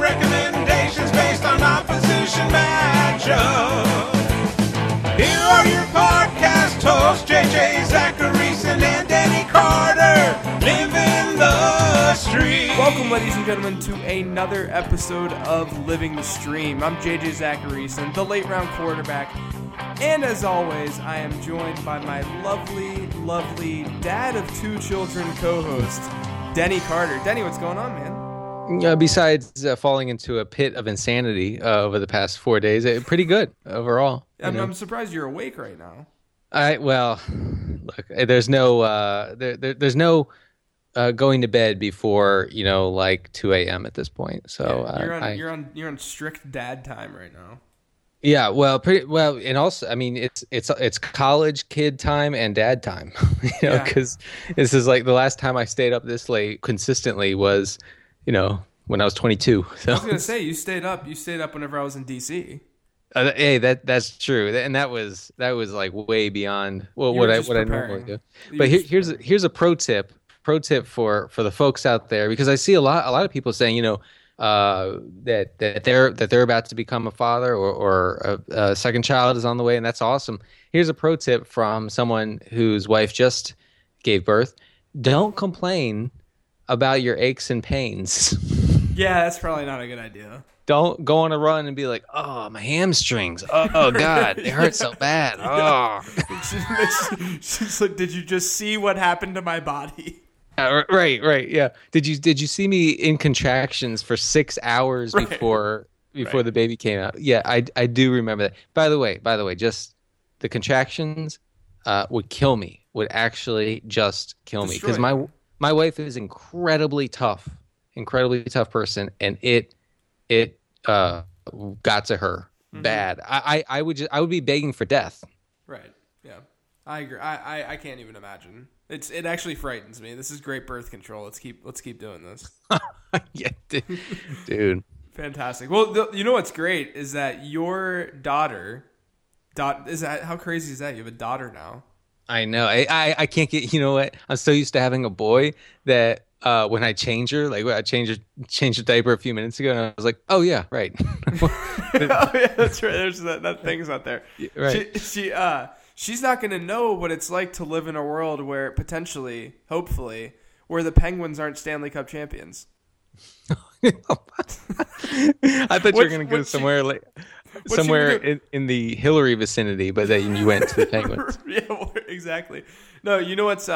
recommendations based on opposition matchup. Here are your podcast hosts, JJ Zachariason and Denny Carter, living the stream. Welcome, ladies and gentlemen, to another episode of Living the Stream. I'm JJ Zachariason, the late-round quarterback. And as always, I am joined by my lovely, lovely dad of two children co-host, Denny Carter. Denny, what's going on, man? Besides falling into a pit of insanity over the past 4 days, pretty good overall. I'm surprised you're awake right now. Well, look, there's no going to bed before 2 a.m. at this point. So yeah, you're on strict dad time right now. Yeah, well, pretty well, and also, I mean, it's college kid time and dad time, because this is like the last time I stayed up this late consistently was. When I was 22. So. I was gonna say you stayed up whenever I was in DC. Hey, that's true, and that was like way beyond what I normally do. But here's a pro tip for the folks out there, because I see a lot of people saying that they're about to become a father or a second child is on the way, and that's awesome. Here's a pro tip from someone whose wife just gave birth: don't complain about your aches and pains. Yeah, that's probably not a good idea. Don't go on a run and be like, oh, my hamstrings. Oh, God, it hurts so bad. Oh. She's like, did you just see what happened to my body? Right, yeah. Did you see me in contractions for 6 hours before the baby came out? Yeah, I do remember that. By the way, just the contractions would kill me, would actually just kill me. Because my wife is incredibly tough person, and it got to her bad. I would be begging for death. Right. Yeah, I agree. I can't even imagine. It actually frightens me. This is great birth control. Let's keep doing this. Yeah, dude. Fantastic. Well, you know what's great is that your daughter. Is that how crazy is that? You have a daughter now. I know. I can't get, you know what? I'm so used to having a boy that when I change her, like I changed her diaper a few minutes ago, and I was like, oh, yeah, right. Oh, yeah, that's right. There's that thing's out there. Yeah, right. She's not going to know what it's like to live in a world where potentially, hopefully, where the Penguins aren't Stanley Cup champions. I thought you were going to go somewhere like somewhere in the Hillary vicinity, but then you went to the Penguins. Yeah, exactly. No, you know what's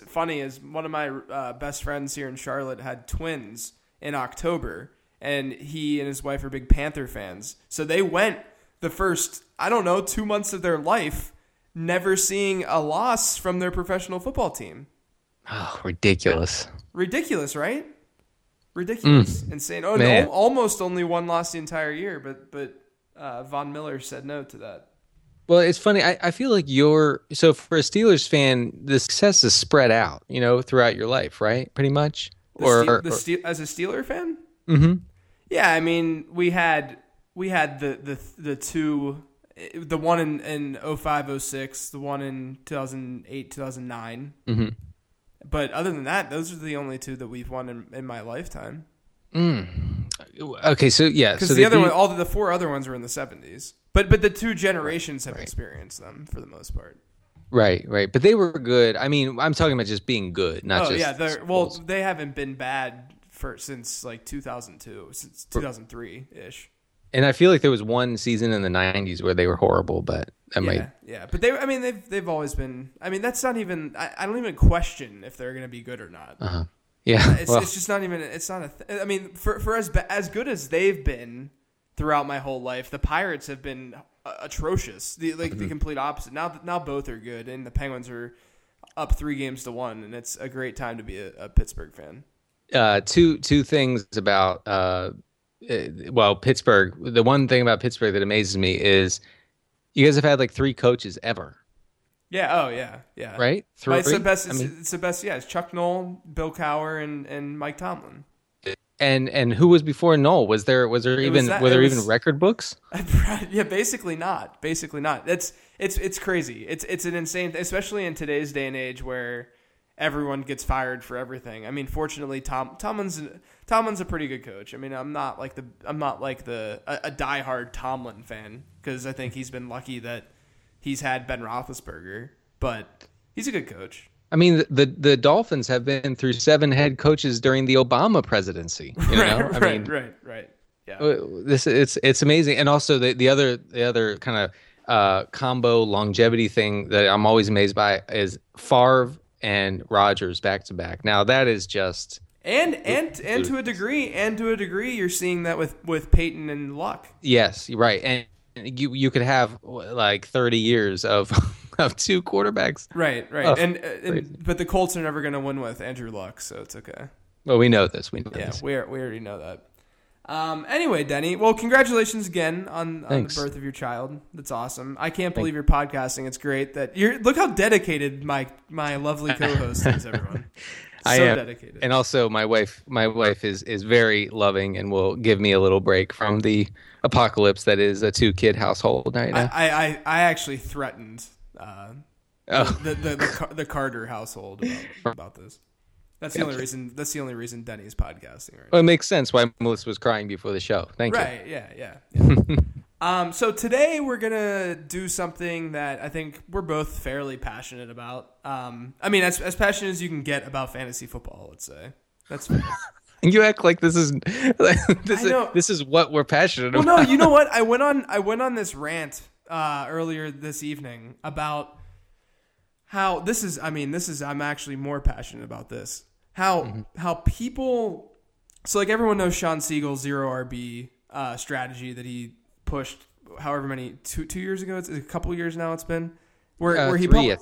funny is one of my best friends here in Charlotte had twins in October, and he and his wife are big Panther fans. So they went the first, 2 months of their life never seeing a loss from their professional football team. Oh, ridiculous. Ridiculous, right? Ridiculous. Insane. Oh, no, almost only one loss the entire year, but Von Miller said no to that. Well, it's funny. I feel like for a Steelers fan, the success is spread out, throughout your life, right? Pretty much. As a Steeler fan? Mm-hmm. Yeah, I mean, we had the two, the one in 05-06, the one in 2008-2009. Mm-hmm. But other than that, those are the only two that we've won in my lifetime. Okay, so yeah. Because so the other one, all the four other ones were in the 70s. But the two generations have experienced them for the most part. Right. But they were good. I mean, I'm talking about just being good, not just... Oh, yeah. Well, they haven't been bad since 2002, since 2003-ish. And I feel like there was one season in the 90s where they were horrible, but... But they've always been. I mean, that's not even. I don't even question if they're going to be good or not. Uh-huh. Yeah, it's just not even. It's not a. I mean, for as good as they've been throughout my whole life, the Pirates have been atrocious. The complete opposite. Now both are good, and the Penguins are up 3-1, and it's a great time to be a Pittsburgh fan. Two things about Pittsburgh. The one thing about Pittsburgh that amazes me is. You guys have had like 3 coaches ever. Yeah. Oh, yeah. Right? 3. It's the best. It's Chuck Knoll, Bill Cowher, and Mike Tomlin. And who was before Knoll? Were there even record books? Yeah, basically not. It's crazy. It's an insane, especially in today's day and age where everyone gets fired for everything. I mean, fortunately, Tomlin's a pretty good coach. I mean, I'm not like a diehard Tomlin fan because I think he's been lucky that he's had Ben Roethlisberger, but he's a good coach. I mean, the Dolphins have been through 7 head coaches during the Obama presidency. You know? Right. Yeah. It's amazing. And also the other kind of combo longevity thing that I'm always amazed by is Favre and Rodgers back to back. Now that is just and to a degree you're seeing that with Peyton and Luck. Yes, right. And you could have like 30 years of two quarterbacks. Right. Oh, but the Colts are never going to win with Andrew Luck, so it's okay. Well, we know this. We know this. We already know that. Anyway, Denny, well, congratulations again on the birth of your child. That's awesome. I can't believe you're podcasting. It's great that look how dedicated my lovely co-host is, everyone. I am dedicated. And also my wife is very loving and will give me a little break from the apocalypse that is a 2-kid household right now. I actually threatened the Carter household about this. That's the only reason Denny's podcasting right now. Well, it makes sense why Melissa was crying before the show. Thank you. Right, yeah. So today we're going to do something that I think we're both fairly passionate about. I mean, as passionate as you can get about fantasy football, let's say. That's fair. You act like this is what we're passionate about. Well, no, you know what? I went on this rant earlier this evening about how I'm actually more passionate about this. How people, so like everyone knows Sean Siegel's zero RB strategy that he pushed however many, two years ago, it's a couple years now it's been where he three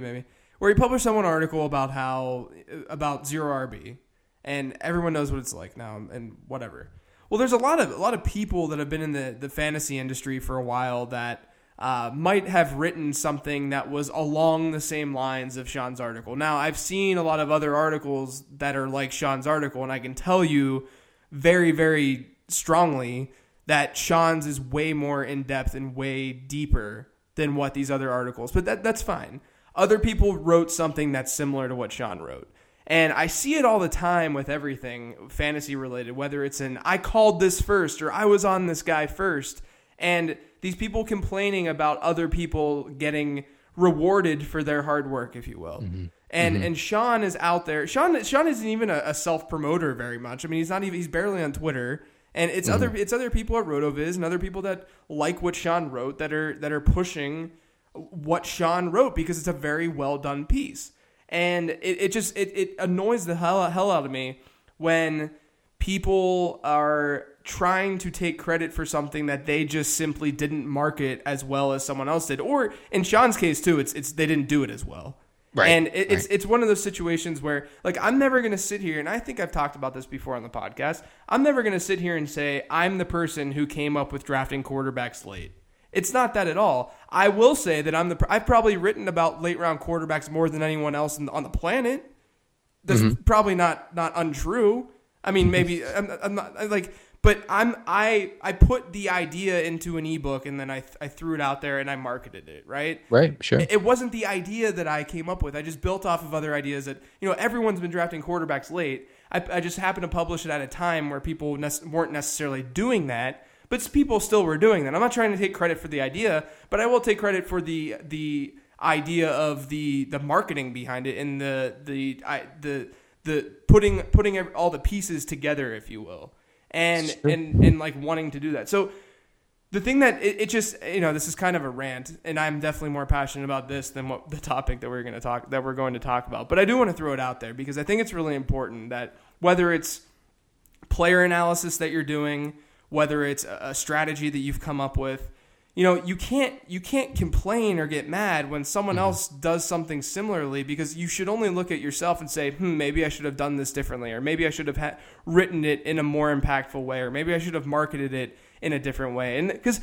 maybe where he published some article about zero RB and everyone knows what it's like now and whatever. Well, there's a lot of people that have been in the fantasy industry for a while that might have written something that was along the same lines of Sean's article. Now, I've seen a lot of other articles that are like Sean's article, and I can tell you very, very strongly that Sean's is way more in-depth and way deeper than what these other articles. But that's fine. Other people wrote something that's similar to what Sean wrote. And I see it all the time with everything fantasy related, whether it's I called this first or I was on this guy first. And these people complaining about other people getting rewarded for their hard work, if you will. Mm-hmm. And Sean is out there. Sean isn't even a self-promoter very much. I mean, he's barely on Twitter. And it's other people at RotoViz and other people that like what Sean wrote that are pushing what Sean wrote because it's a very well done piece. And it just annoys the hell out of me when people are trying to take credit for something that they just simply didn't market as well as someone else did. Or in Sean's case too, it's they didn't do it as well. Right. And it's one of those situations where like I'm never going to sit here, and I think I've talked about this before on the podcast. I'm never going to sit here and say I'm the person who came up with drafting quarterbacks late. It's not that at all. I will say that I've probably written about late round quarterbacks more than anyone else on the planet. That's probably not untrue. I mean, maybe I'm not like, but I put the idea into an ebook and then I threw it out there and I marketed it. Right. Sure. It wasn't the idea that I came up with. I just built off of other ideas that, you know, everyone's been drafting quarterbacks late. I just happened to publish it at a time where people weren't necessarily doing that. But people still were doing that. I'm not trying to take credit for the idea, but I will take credit for the idea of the marketing behind it and the putting all the pieces together, if you will, and like wanting to do that. So the thing that it just, you know, this is kind of a rant, and I'm definitely more passionate about this than what the topic that we're going to talk about. But I do want to throw it out there because I think it's really important that whether it's player analysis that you're doing, whether it's a strategy that you've come up with, you know, you can't complain or get mad when someone else does something similarly, because you should only look at yourself and say, maybe I should have done this differently, or maybe I should have written it in a more impactful way, or maybe I should have marketed it in a different way. And because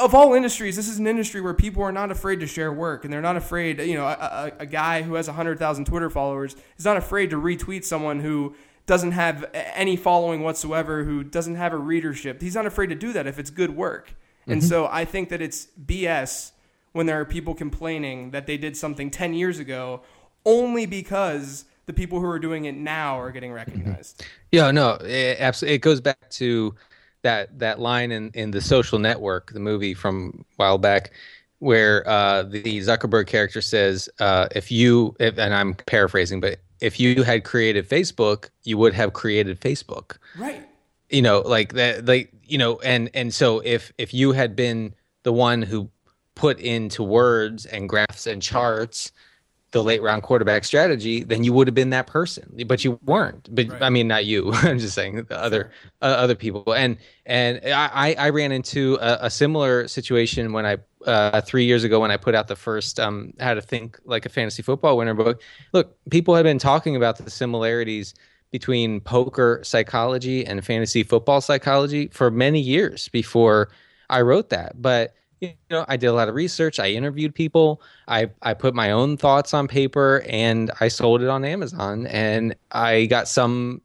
of all industries, this is an industry where people are not afraid to share work, and they're not afraid, you know, a guy who has 100,000 Twitter followers is not afraid to retweet someone who doesn't have any following whatsoever, who doesn't have a readership. He's not afraid to do that if it's good work. And so I think that it's BS when there are people complaining that they did something 10 years ago only because the people who are doing it now are getting recognized. Yeah, no, absolutely. It goes back to that line in The Social Network, the movie from a while back, where the Zuckerberg character says, and I'm paraphrasing, but if you had created Facebook, you would have created Facebook. Right. You know, like that, like, you know, and so if you had been the one who put into words and graphs and charts the late round quarterback strategy, then you would have been that person, but you weren't. But right. I mean, not you. I'm just saying the other people. And I ran into a similar situation when I 3 years ago when I put out the first How to Think Like a Fantasy Football Winner book. Look, people have been talking about the similarities between poker psychology and fantasy football psychology for many years before I wrote that, but you know, I did a lot of research. I interviewed people. I put my own thoughts on paper, and I sold it on Amazon. And I got some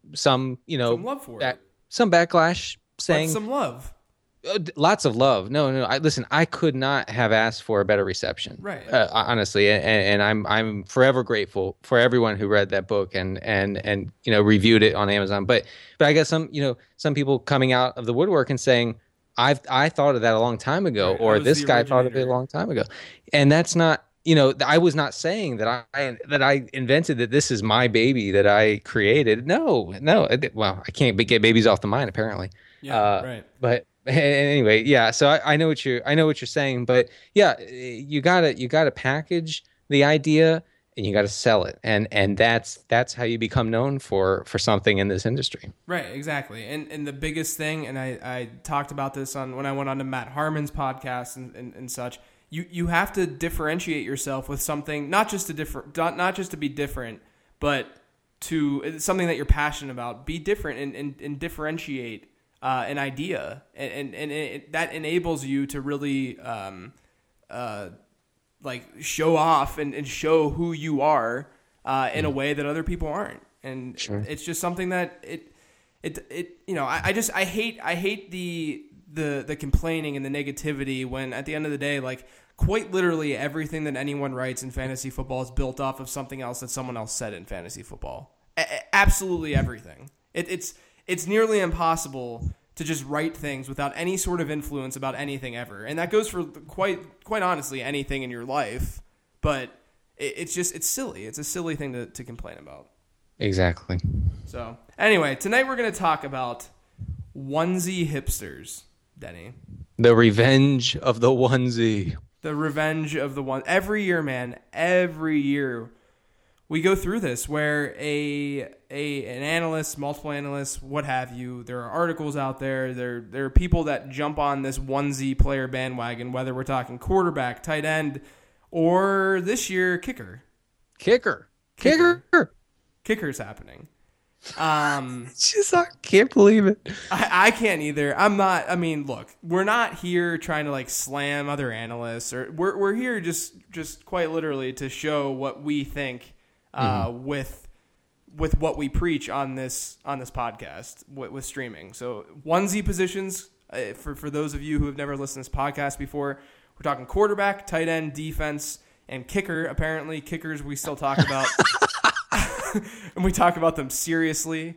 you know, some love for it. Some backlash saying some love, lots of love. No. I could not have asked for a better reception, right? Honestly, and I'm forever grateful for everyone who read that book and you know, reviewed it on Amazon. But I got some, you know, some people coming out of the woodwork and saying, I thought of that a long time ago, right, or this guy thought of it a long time ago. And that's not, you know, I was not saying that I invented that. This is my baby that I created. No. Well, I can't get babies off the mind, apparently. Yeah, right. But anyway, yeah. So I know what you're saying, but yeah, you gotta package the idea and you gotta sell it, and that's how you become known for something in this industry. Right, exactly. And the biggest thing, and I talked about this when I went on to Matt Harmon's podcast and such. You have to differentiate yourself with something, not just to be different, but to something that you're passionate about. Be different and differentiate an idea, and that enables you to really like show off and show who you are in a way that other people aren't. And sure. It's just something that it you know, I hate the complaining and the negativity when at the end of the day, like, quite literally everything that anyone writes in fantasy football is built off of something else that someone else said in fantasy football. Absolutely everything. It's nearly impossible to just write things without any sort of influence about anything ever. And that goes for quite honestly anything in your life, but it's silly. It's a silly thing to complain about. Exactly. So anyway, tonight we're going to talk about onesie hipsters, Denny. The revenge of the onesie. The revenge of the one. Every year, man, we go through this where an analyst, multiple analysts, what have you, there are articles out there. There are people that jump on this onesie player bandwagon, whether we're talking quarterback, tight end, or this year, kicker. Kicker's happening. I can't believe it. I can't either. Look, we're not here trying to like slam other analysts, or we're here just quite literally to show what we think. With what we preach on this podcast with streaming. So onesie positions, for those of you who have never listened to this podcast before, we're talking quarterback, tight end, defense, and kicker. Apparently kickers we still talk about and we talk about them seriously.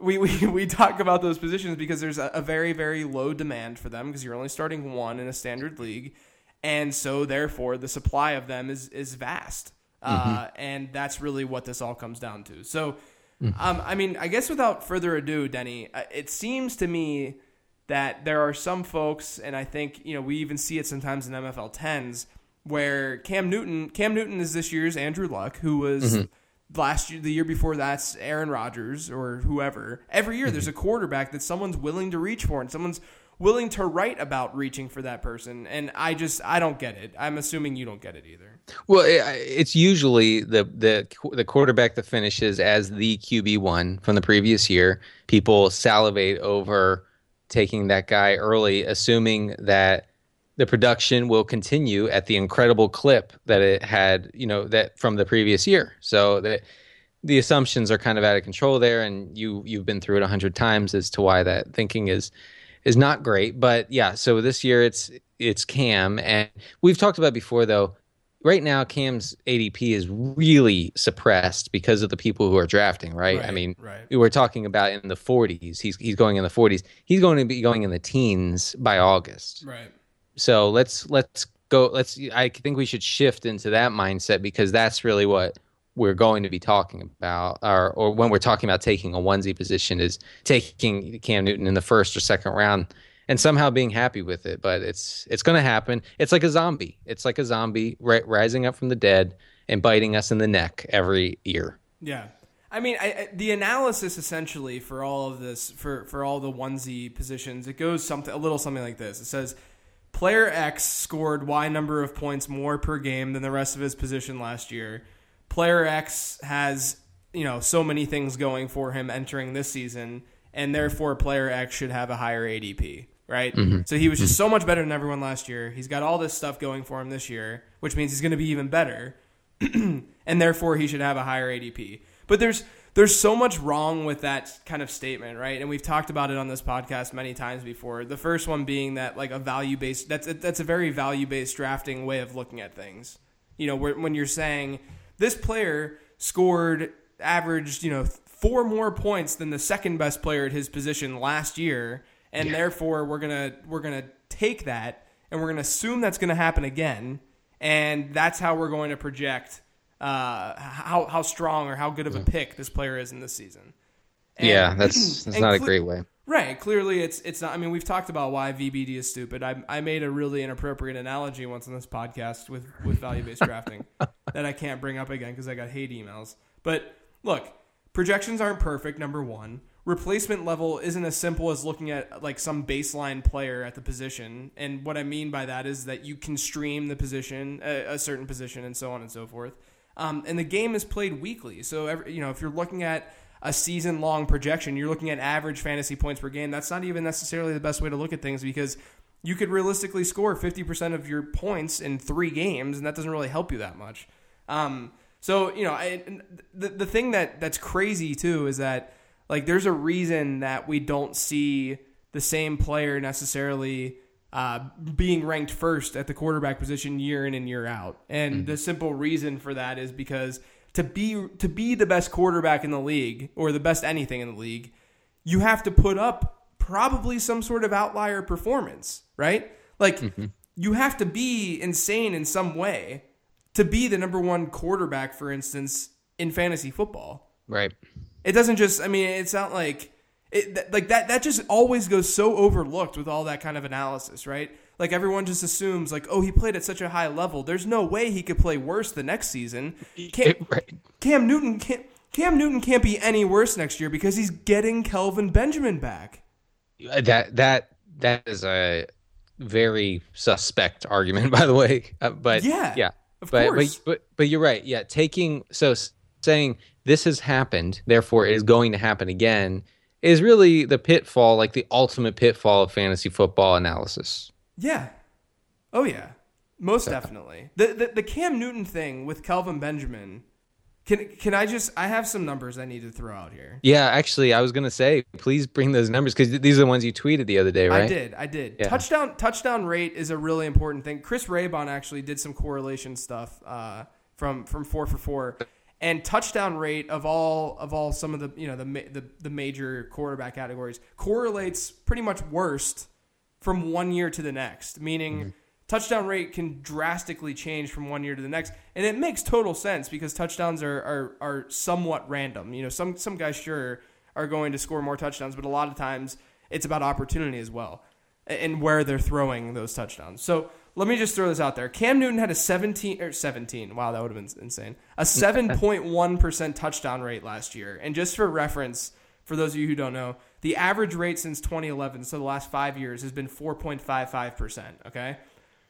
We talk about those positions because there's a very, very low demand for them because you're only starting one in a standard league. And so therefore the supply of them is vast. And that's really what this all comes down to. So, I guess without further ado, Denny, it seems to me that there are some folks, and I think, you know, we even see it sometimes in NFL 10s, where Cam Newton is this year's Andrew Luck, who was last year, the year before that's Aaron Rodgers or whoever. Every year there's a quarterback that someone's willing to reach for and someone's willing to write about reaching for that person. And I don't get it. I'm assuming you don't get it either. Well, it's usually the quarterback that finishes as the QB1 from the previous year. People salivate over taking that guy early, assuming that the production will continue at the incredible clip that it had, you know, that from the previous year. So that the assumptions are kind of out of control there, and you've been through it 100 times as to why that thinking is not great. But yeah, so this year it's Cam, and we've talked about before though. Right now, Cam's ADP is really suppressed because of the people who are drafting, right? I mean, we were talking about in the 40s. He's going in the 40s. He's going to be going in the teens by August. Right. So let's go. I think we should shift into that mindset, because that's really what we're going to be talking about, or when we're talking about taking a onesie position, is taking Cam Newton in the first or second round. And somehow being happy with it, but it's going to happen. It's like a zombie. It's like a zombie rising up from the dead and biting us in the neck every year. Yeah. I mean, the analysis essentially for all of this, for all the onesie positions, it goes something like this. It says, player X scored Y number of points more per game than the rest of his position last year. Player X has, so many things going for him entering this season, and therefore player X should have a higher ADP. Right? Mm-hmm. So he was just so much better than everyone last year. He's got all this stuff going for him this year, which means he's going to be even better. And therefore he should have a higher ADP. But there's so much wrong with that kind of statement, right? And we've talked about it on this podcast many times before. The first one being that like a value-based, that's a very value-based drafting way of looking at things. When you're saying this player averaged, 4 more points than the second best player at his position last year. And therefore, we're gonna take that, and we're gonna assume that's gonna happen again, and that's how we're going to project how strong or how good of a pick this player is in this season. And, that's not a great way. Right? Clearly, it's not. I mean, we've talked about why VBD is stupid. I made a really inappropriate analogy once on this podcast with value-based drafting that I can't bring up again because I got hate emails. But look, projections aren't perfect. Number one. Replacement level isn't as simple as looking at like some baseline player at the position. And what I mean by that is that you can stream the position, a certain position, and so on and so forth. And the game is played weekly. So, if you're looking at a season long projection, you're looking at average fantasy points per game. That's not even necessarily the best way to look at things, because you could realistically score 50% of your points in 3 games. And that doesn't really help you that much. So, the thing that's crazy too, is that, like, there's a reason that we don't see the same player necessarily being ranked first at the quarterback position year in and year out. And the simple reason for that is because to be the best quarterback in the league, or the best anything in the league, you have to put up probably some sort of outlier performance, right? Like, you have to be insane in some way to be the number one quarterback, for instance, in fantasy football. Right. It doesn't just, I mean, it's not like, that just always goes so overlooked with all that kind of analysis, right? Like, everyone just assumes, like, oh, he played at such a high level. There's no way he could play worse the next season. Cam Newton can't be any worse next year because he's getting Kelvin Benjamin back. That is a very suspect argument, by the way. But of course. But you're right. Yeah, saying this has happened, therefore it is going to happen again, is really the pitfall, like the ultimate pitfall of fantasy football analysis. Yeah. Oh, yeah. Most definitely. The Cam Newton thing with Kelvin Benjamin, can I just, I have some numbers I need to throw out here. Yeah, actually, I was going to say, please bring those numbers, because these are the ones you tweeted the other day, right? I did. Yeah. Touchdown rate is a really important thing. Chris Raybon actually did some correlation stuff from 4 for 4. And touchdown rate of all some of the major quarterback categories correlates pretty much worst from one year to the next, meaning touchdown rate can drastically change from one year to the next. And it makes total sense, because touchdowns are somewhat random. Some guys sure are going to score more touchdowns, but a lot of times it's about opportunity as well and where they're throwing those touchdowns. So let me just throw this out there. Cam Newton had a 17. Wow, that would have been insane. A 7.1% touchdown rate last year. And just for reference, for those of you who don't know, the average rate since 2011, so the last 5 years, has been 4.55%. Okay.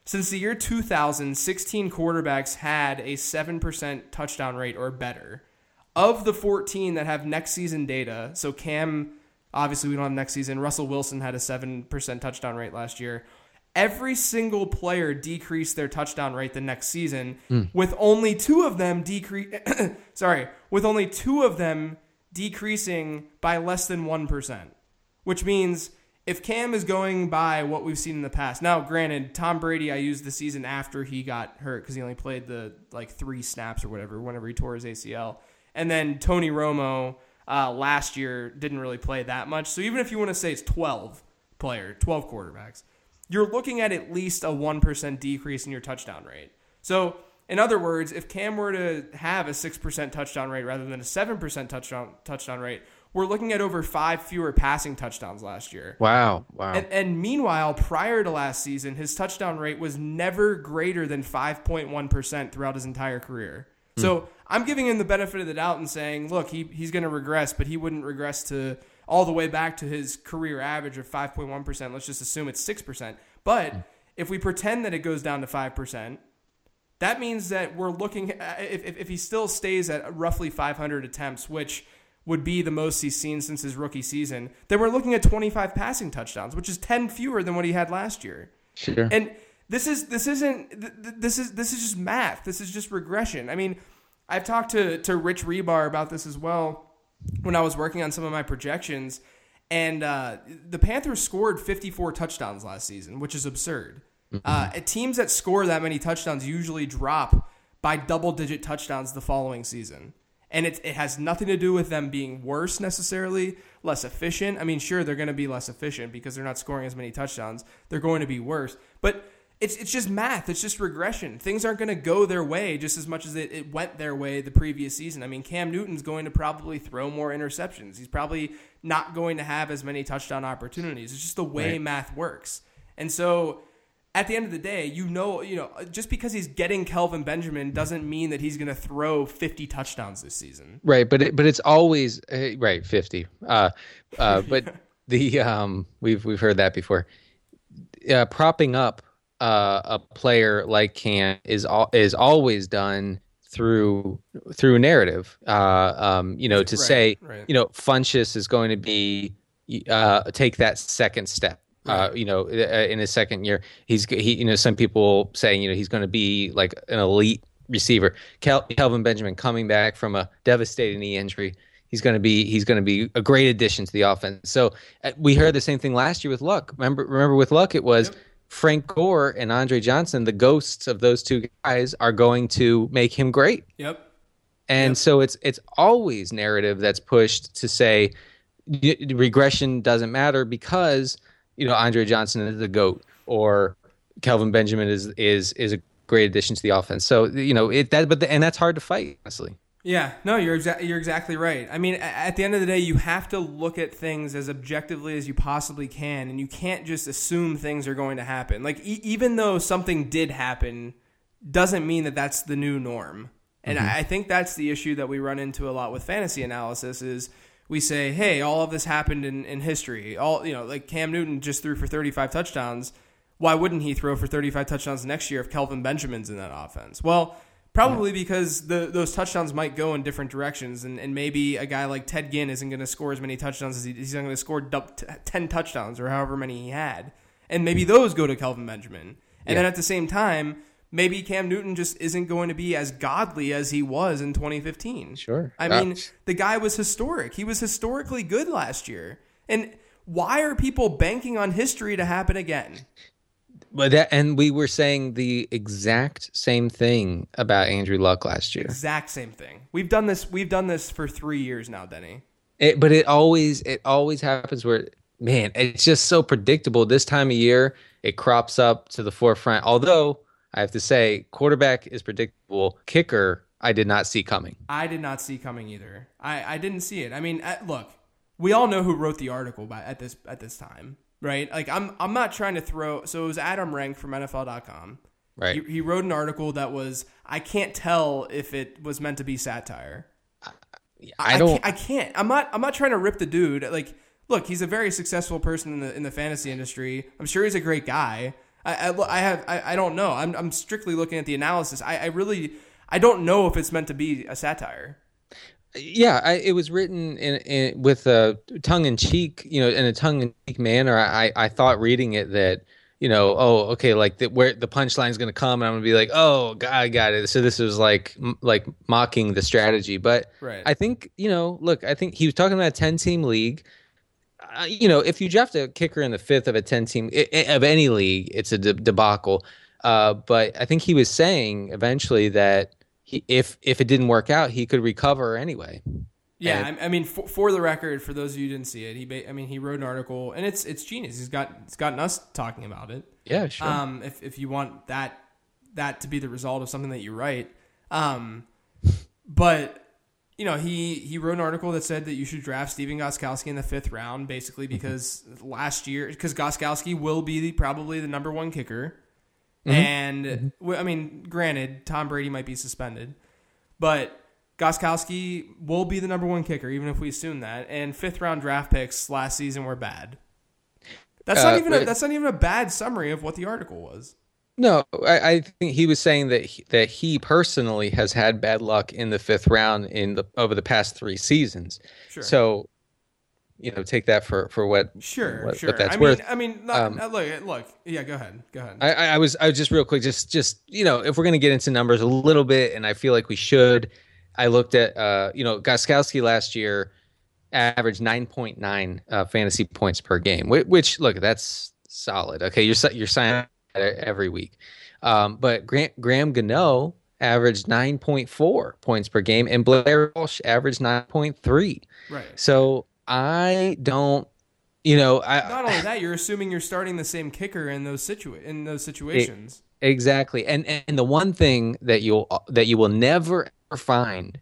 Since the year 2000, 16 quarterbacks had a 7% touchdown rate or better. Of the 14 that have next season data, so Cam, obviously we don't have next season. Russell Wilson had a 7% touchdown rate last year. every single player decreased their touchdown rate the next season, with only two of them decreasing by less than 1%, which means if Cam is going by what we've seen in the past. Now, granted, Tom Brady, I used the season after he got hurt because he only played the like 3 snaps or whatever whenever he tore his ACL. And then Tony Romo last year didn't really play that much. So even if you want to say it's 12 quarterbacks, you're looking at least a 1% decrease in your touchdown rate. So in other words, if Cam were to have a 6% touchdown rate rather than a 7% touchdown rate, we're looking at over 5 fewer passing touchdowns last year. Wow. And meanwhile, prior to last season, his touchdown rate was never greater than 5.1% throughout his entire career. So I'm giving him the benefit of the doubt and saying, look, he's going to regress, but he wouldn't regress to all the way back to his career average of 5.1%. Let's just assume it's 6%. But if we pretend that it goes down to 5%, that means that we're looking at, if he still stays at roughly 500 attempts, which would be the most he's seen since his rookie season, then we're looking at 25 passing touchdowns, which is 10 fewer than what he had last year. Sure. And this is just math. This is just regression. I mean, I've talked to Rich Rebar about this as well when I was working on some of my projections, and the Panthers scored 54 touchdowns last season, which is absurd. Teams that score that many touchdowns usually drop by double-digit touchdowns the following season, and it has nothing to do with them being worse necessarily, less efficient. I mean, sure, they're going to be less efficient because they're not scoring as many touchdowns. They're going to be worse, but It's just math. It's just regression. Things aren't going to go their way just as much as it went their way the previous season. I mean, Cam Newton's going to probably throw more interceptions. He's probably not going to have as many touchdown opportunities. It's just the way math works. And so at the end of the day, you know, just because he's getting Kelvin Benjamin doesn't mean that he's going to throw 50 touchdowns this season. Right, but it's always 50. But the we've heard that before. Propping up a player like Cam is always done through narrative. You know, Funchess is going to be take that second step. You know, in his second year, he. You know, some people saying he's going to be like an elite receiver. Kelvin Benjamin coming back from a devastating knee injury. He's going to be a great addition to the offense. So we heard the same thing last year with Luck. Remember with Luck, it was. Yep. Frank Gore and Andre Johnson, the ghosts of those two guys, are going to make him great. Yep. And so it's always narrative that's pushed to say regression doesn't matter because Andre Johnson is the GOAT or Kelvin Benjamin is a great addition to the offense. So that's hard to fight, honestly. Yeah, no, you're exactly right. I mean, at the end of the day, you have to look at things as objectively as you possibly can, and you can't just assume things are going to happen. Like, even though something did happen, doesn't mean that that's the new norm. And I think that's the issue that we run into a lot with fantasy analysis is we say, hey, all of this happened in history. Like Cam Newton just threw for 35 touchdowns. Why wouldn't he throw for 35 touchdowns next year if Kelvin Benjamin's in that offense? Well, probably because those touchdowns might go in different directions, and maybe a guy like Ted Ginn isn't going to score as many touchdowns as he's not going to score 10 touchdowns or however many he had, and maybe those go to Kelvin Benjamin. And then at the same time, maybe Cam Newton just isn't going to be as godly as he was in 2015. Sure, I mean the guy was historic. He was historically good last year, and why are people banking on history to happen again? But and we were saying the exact same thing about Andrew Luck last year. Exact same thing. We've done this for 3 years now, Denny. But it always happens where, man, it's just so predictable. This time of year, it crops up to the forefront. Although I have to say, quarterback is predictable. Kicker, I did not see coming. I did not see coming either. I didn't see it. I mean, look, we all know who wrote the article at this time. Right, like I'm not trying to throw. So it was Adam Rank from NFL.com. Right, he wrote an article that was, I can't tell if it was meant to be satire. I can't. I'm not trying to rip the dude. Like, look, he's a very successful person in the fantasy industry. I'm sure he's a great guy. I don't know. I'm strictly looking at the analysis. I really don't know if it's meant to be a satire. Yeah, it was written in with a tongue in cheek, in a tongue in cheek manner. I thought reading it that you know, oh, okay, like where the punchline is going to come, and I'm going to be like, oh, God, I got it. So this was like mocking the strategy. But right. I think, you know, look, I think he was talking about a 10-team league. You know, if you draft a kicker in the fifth of a 10-team of any league, it's a debacle. But I think he was saying eventually that if it didn't work out, he could recover anyway. Yeah, and, I mean, for the record, for those of you who didn't see it, he wrote an article, and it's genius. It's gotten us talking about it. Yeah, sure. If you want that to be the result of something that you write, but you know, he wrote an article that said that you should draft Stephen Gostkowski in the fifth round, basically because last year, because Gostkowski will be probably the number one kicker, mm-hmm. and mm-hmm. I mean, granted, Tom Brady might be suspended, but Gostkowski will be the number one kicker, even if we assume that. And fifth-round draft picks last season were bad. That's not even a bad summary of what the article was. No, I think he was saying that he personally has had bad luck in the fifth round over the past three seasons. Sure. So, you know, take that for what what that's worth. Look. Yeah, go ahead. I was just real quick. Just you know, if we're going to get into numbers a little bit, and I feel like we should. I looked at, you know, Gostkowski last year averaged 9.9 fantasy points per game, which look, that's solid. Okay, you're signing every week, but Graham Gano averaged 9.4 points per game, and Blair Walsh averaged 9.3. Right. So I don't, you know, not only that, you're assuming you're starting the same kicker in those situations. Exactly, and the one thing that you will never find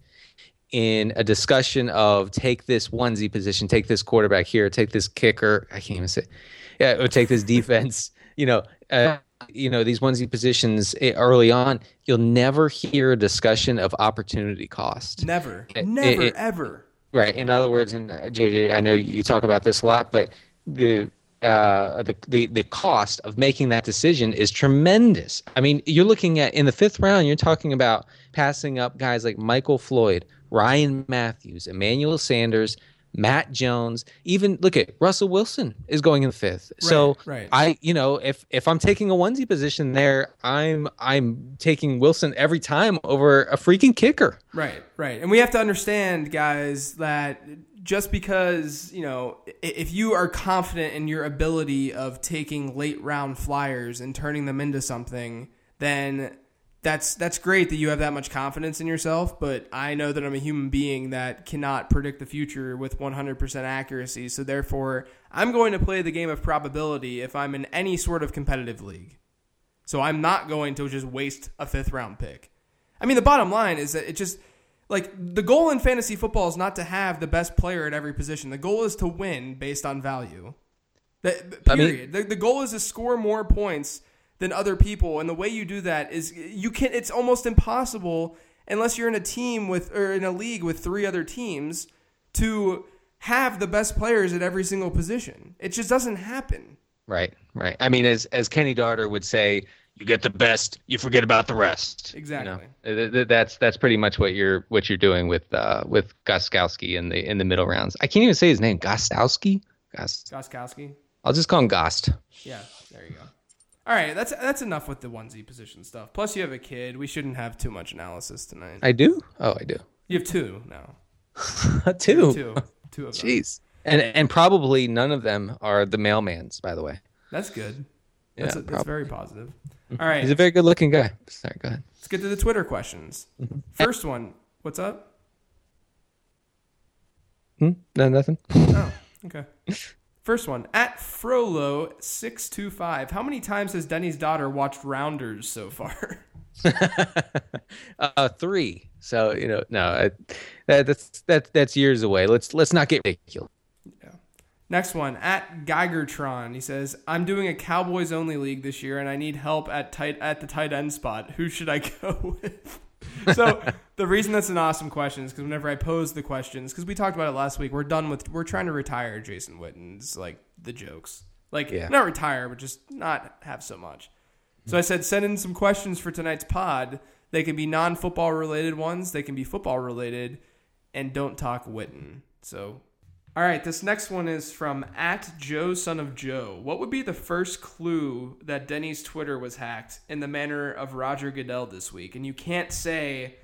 in a discussion of take this onesie position, take this quarterback here, take this kicker, I can't even say, yeah, or take this defense, you know, these onesie positions early on, you'll never hear a discussion of opportunity cost. Never, ever. Right. In other words, and JJ, I know you talk about this a lot, but the cost of making that decision is tremendous. I mean, you're looking at in the fifth round, you're talking about passing up guys like Michael Floyd, Ryan Matthews, Emmanuel Sanders, Matt Jones. Even look at Russell Wilson is going in the fifth. Right, so right. I, you know, if I'm taking a onesie position there, I'm taking Wilson every time over a freaking kicker. Right, right. And we have to understand, guys, that just because, you know, if you are confident in your ability of taking late round flyers and turning them into something, then that's great that you have that much confidence in yourself. But I know that I'm a human being that cannot predict the future with 100% accuracy. So therefore, I'm going to play the game of probability if I'm in any sort of competitive league. So I'm not going to just waste a fifth round pick. I mean, the bottom line is that it just... Like, the goal in fantasy football is not to have the best player at every position. The goal is to win based on value. Period. I mean, the goal is to score more points than other people, and the way you do that is it's almost impossible unless you're in a team with or in a league with three other teams to have the best players at every single position. It just doesn't happen. Right, right. I mean, as Kenny Darter would say, you get the best, you forget about the rest. Exactly. You know, that's pretty much what you're doing with Gostkowski in the middle rounds. I can't even say his name. Gostkowski. I'll just call him Gost. Yeah, there you go. All right, that's enough with the onesie position stuff. Plus, you have a kid. We shouldn't have too much analysis tonight. I do. Oh, I do. You have two now. Two of them. Jeez. And probably none of them are the mailmans. By the way. That's good. That's, yeah, that's very positive. All right. He's a very good-looking guy. Sorry, go ahead. Let's get to the Twitter questions. First one. What's up? No, nothing. Oh, okay. First one. At Frollo625. How many times has Denny's daughter watched Rounders so far? 3. So, you know, no, that's years away. Let's not get ridiculous. Next one, at Geigertron, he says, I'm doing a Cowboys-only league this year, and I need help at the tight end spot. Who should I go with? So the reason that's an awesome question is because whenever I pose the questions, because we talked about it last week, we're trying to retire Jason Witten's, like, the jokes. Like, not retire, but just not have so much. So I said, send in some questions for tonight's pod. They can be non-football-related ones. They can be football-related. And don't talk Witten. So... All right, this next one is from @JoeSonOfJoe. What would be the first clue that Denny's Twitter was hacked in the manner of Roger Goodell this week? And you can't say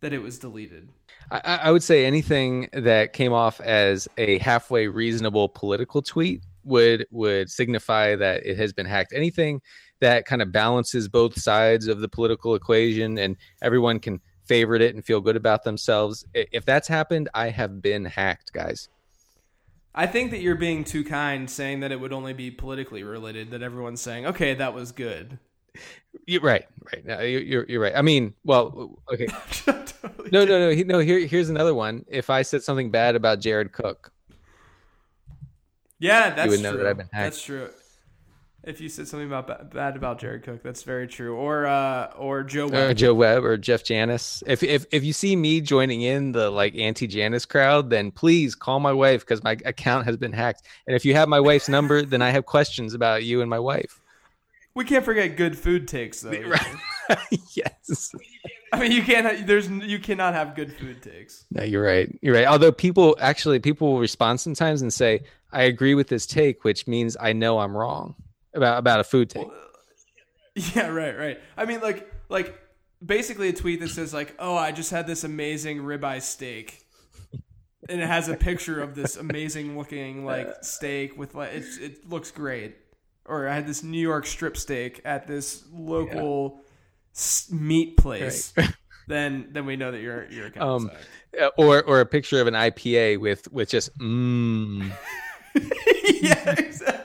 that it was deleted. I would say anything that came off as a halfway reasonable political tweet would signify that it has been hacked. Anything that kind of balances both sides of the political equation and everyone can favorite it and feel good about themselves. If that's happened, I have been hacked, guys. I think that you're being too kind saying that it would only be politically related, that everyone's saying, okay, that was good. You're right. Right. No, you're right. I mean, well, okay. Totally no. Here's another one. If I said something bad about Jared Cook. Yeah, that's true. You would know true. That I've been hacked. That's true. If you said something about bad about Jared Cook, that's very true. Or Joe Webb. Joe Webb or Jeff Janis. If you see me joining in the like anti-Janis crowd, then please call my wife because my account has been hacked. And if you have my wife's number, then I have questions about you and my wife. We can't forget good food takes though. Right. Yes. I mean, you cannot have good food takes. No, you're right. You're right. Although people will respond sometimes and say, I agree with this take, which means I know I'm wrong. About a food take. Yeah, right. I mean, like basically a tweet that says like, oh, I just had this amazing ribeye steak. And it has a picture of this amazing looking like steak with like, it looks great. Or I had this New York strip steak at this local meat place. Right. Then we know that you're kind of suck. Or a picture of an IPA with just Yeah, exactly.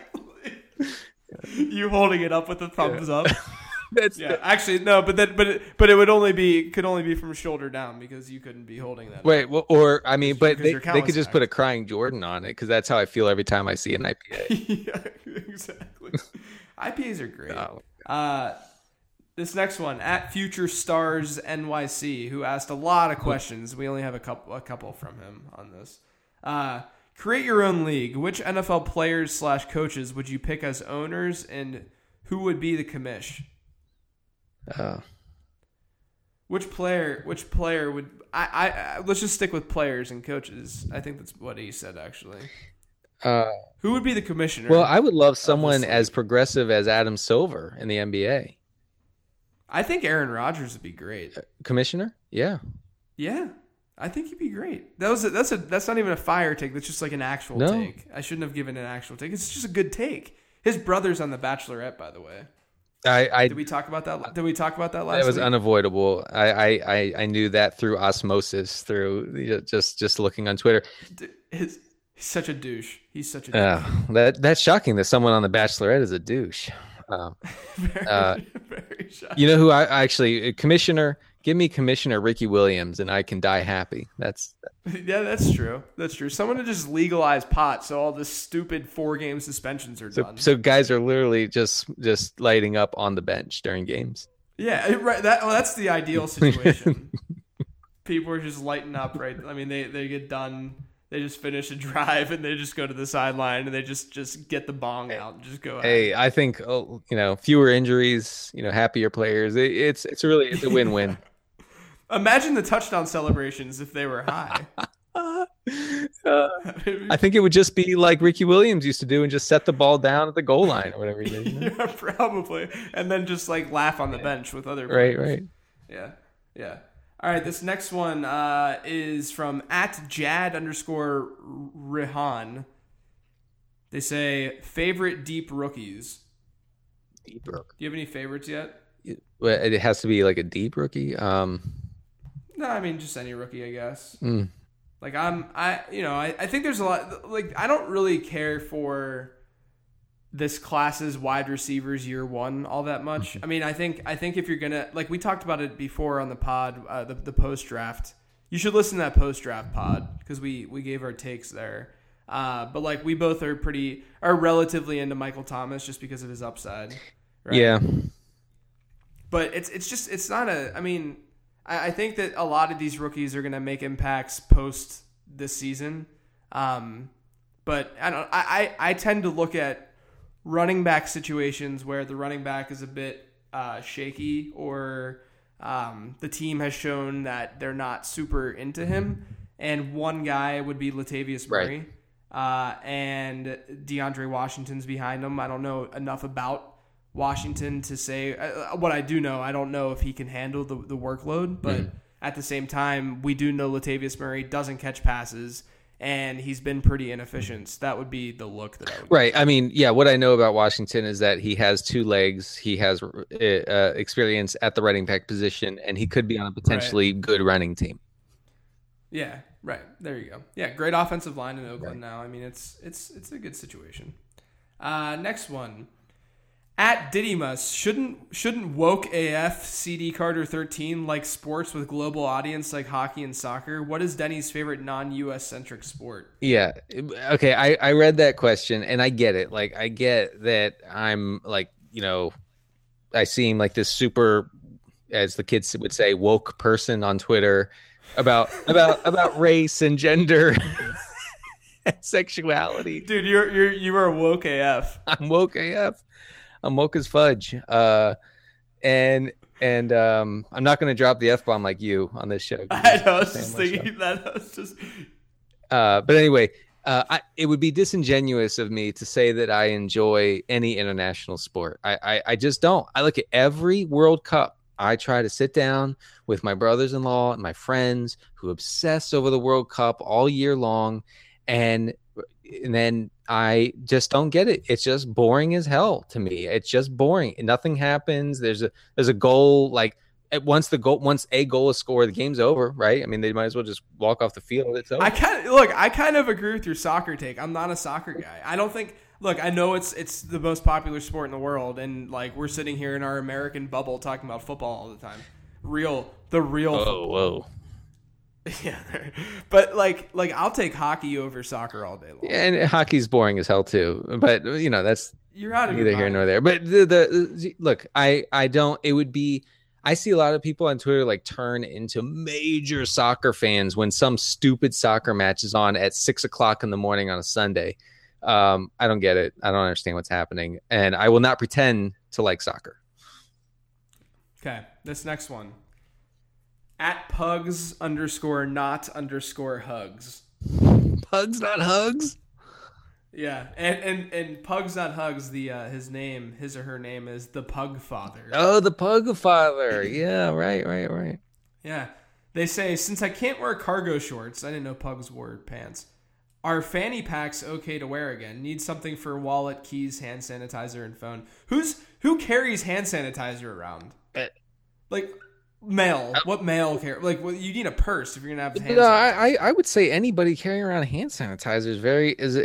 You holding it up with a thumbs up. That's actually no, but it would only be from shoulder down because you couldn't be holding that. Wait, well, or I mean, but they could just put a crying Jordan on it because that's how I feel every time I see an IPA. Yeah, exactly. IPAs are great. No. This next one @FutureStarsNYC, who asked a lot of questions. We only have a couple from him on this. Create your own league. Which NFL players / coaches would you pick as owners, and who would be the commish? Which player would I let's just stick with players and coaches. I think that's what he said actually. Who would be the commissioner? Well, I would love someone as progressive as Adam Silver in the NBA. I think Aaron Rodgers would be great. Commissioner? Yeah. Yeah. I think he'd be great. That's not even a fire take. That's just like an actual take. I shouldn't have given an actual take. It's just a good take. His brother's on The Bachelorette, by the way. Did we talk about that? Did we talk about that last week? It was unavoidable. I knew that through osmosis, through just looking on Twitter. He's such a douche. That's shocking that someone on The Bachelorette is a douche. Very shocking. You know who I actually commissioner. Give me Commissioner Ricky Williams, and I can die happy. That's true. That's true. Someone to just legalize pot, so all the stupid 4-game suspensions are done. So guys are literally just lighting up on the bench during games. Yeah, right. That's the ideal situation. People are just lighting up, right? I mean, they get done. They just finish a drive and they just go to the sideline and they just get the bong out and just go out. Hey, I think fewer injuries, happier players. It's a win-win. Imagine the touchdown celebrations if they were high. I think it would just be like Ricky Williams used to do and just set the ball down at the goal line or whatever he did. Yeah, probably. And then just like laugh on the bench with other players. Right. Yeah. All right, this next one is from @Jad_Rihan. They say favorite deep rookies. Deep rookie. Do you have any favorites yet? It has to be like a deep rookie. No, I mean just any rookie, I guess. Like I think there's a lot. Like I don't really care for this class's wide receivers year one all that much. I mean, I think if you're gonna, like we talked about it before on the pod, the post draft, you should listen to that post draft pod because we gave our takes there. But like we both are relatively into Michael Thomas just because of his upside. Right? Yeah. But I think that a lot of these rookies are gonna make impacts post this season. But I tend to look at running back situations where the running back is a bit shaky or the team has shown that they're not super into him. And one guy would be Latavius Murray. And DeAndre Washington's behind him. I don't know enough about Washington to say what I do know. I don't know if he can handle the workload, but at the same time, we do know Latavius Murray doesn't catch passes, and he's been pretty inefficient. So that would be the look that I would Right. Give. I mean, yeah, what I know about Washington is that he has two legs. He has experience at the running back position, and he could be on a potentially good running team. Yeah. Right. There you go. Yeah. Great offensive line in Oakland now. I mean, it's a good situation. Next one. At Didymus, shouldn't woke AF CD Carter 13 like sports with global audience like hockey and soccer? What is Denny's favorite non-US centric sport? Yeah. Okay. I read that question and I get it. Like, I get that I'm like, you know, I seem like this super, as the kids would say, woke person on Twitter about race and gender and sexuality. Dude, you are woke AF. I'm woke AF. I'm woke as fudge. And I'm not going to drop the F-bomb like you on this show. I know, I was just thinking that. But anyway, it would be disingenuous of me to say that I enjoy any international sport. I just don't. I look at every World Cup. I try to sit down with my brothers-in-law and my friends who obsess over the World Cup all year long. And then I just don't get it. It's just boring as hell to me. It's just boring. Nothing happens. There's a goal. Like once a goal is scored, the game's over, right? I mean, they might as well just walk off the field. It's over. I kind of agree with your soccer take. I'm not a soccer guy. I don't think. Look, I know it's the most popular sport in the world, and like we're sitting here in our American bubble talking about football all the time. The real. Oh, whoa. Yeah, but like I'll take hockey over soccer all day long. Yeah, and hockey's boring as hell too. But you know that's you're out of neither here nor there. But the look, I don't. It would be. I see a lot of people on Twitter like turn into major soccer fans when some stupid soccer match is on at 6:00 in the morning on a Sunday. I don't get it. I don't understand what's happening, and I will not pretend to like soccer. Okay, this next one. At @pugs_not_hugs. Pugs not hugs? Yeah, and pugs not hugs. The his or her name is the Pug Father. Oh, the Pug Father. Yeah, right. Yeah, they say since I can't wear cargo shorts, I didn't know pugs wore pants. Are fanny packs okay to wear again? Need something for wallet, keys, hand sanitizer, and phone. Who carries hand sanitizer around? Like. Mail. What mail care? Like, well, you need a purse if you're gonna have hand sanitizer. No, I would say anybody carrying around hand sanitizer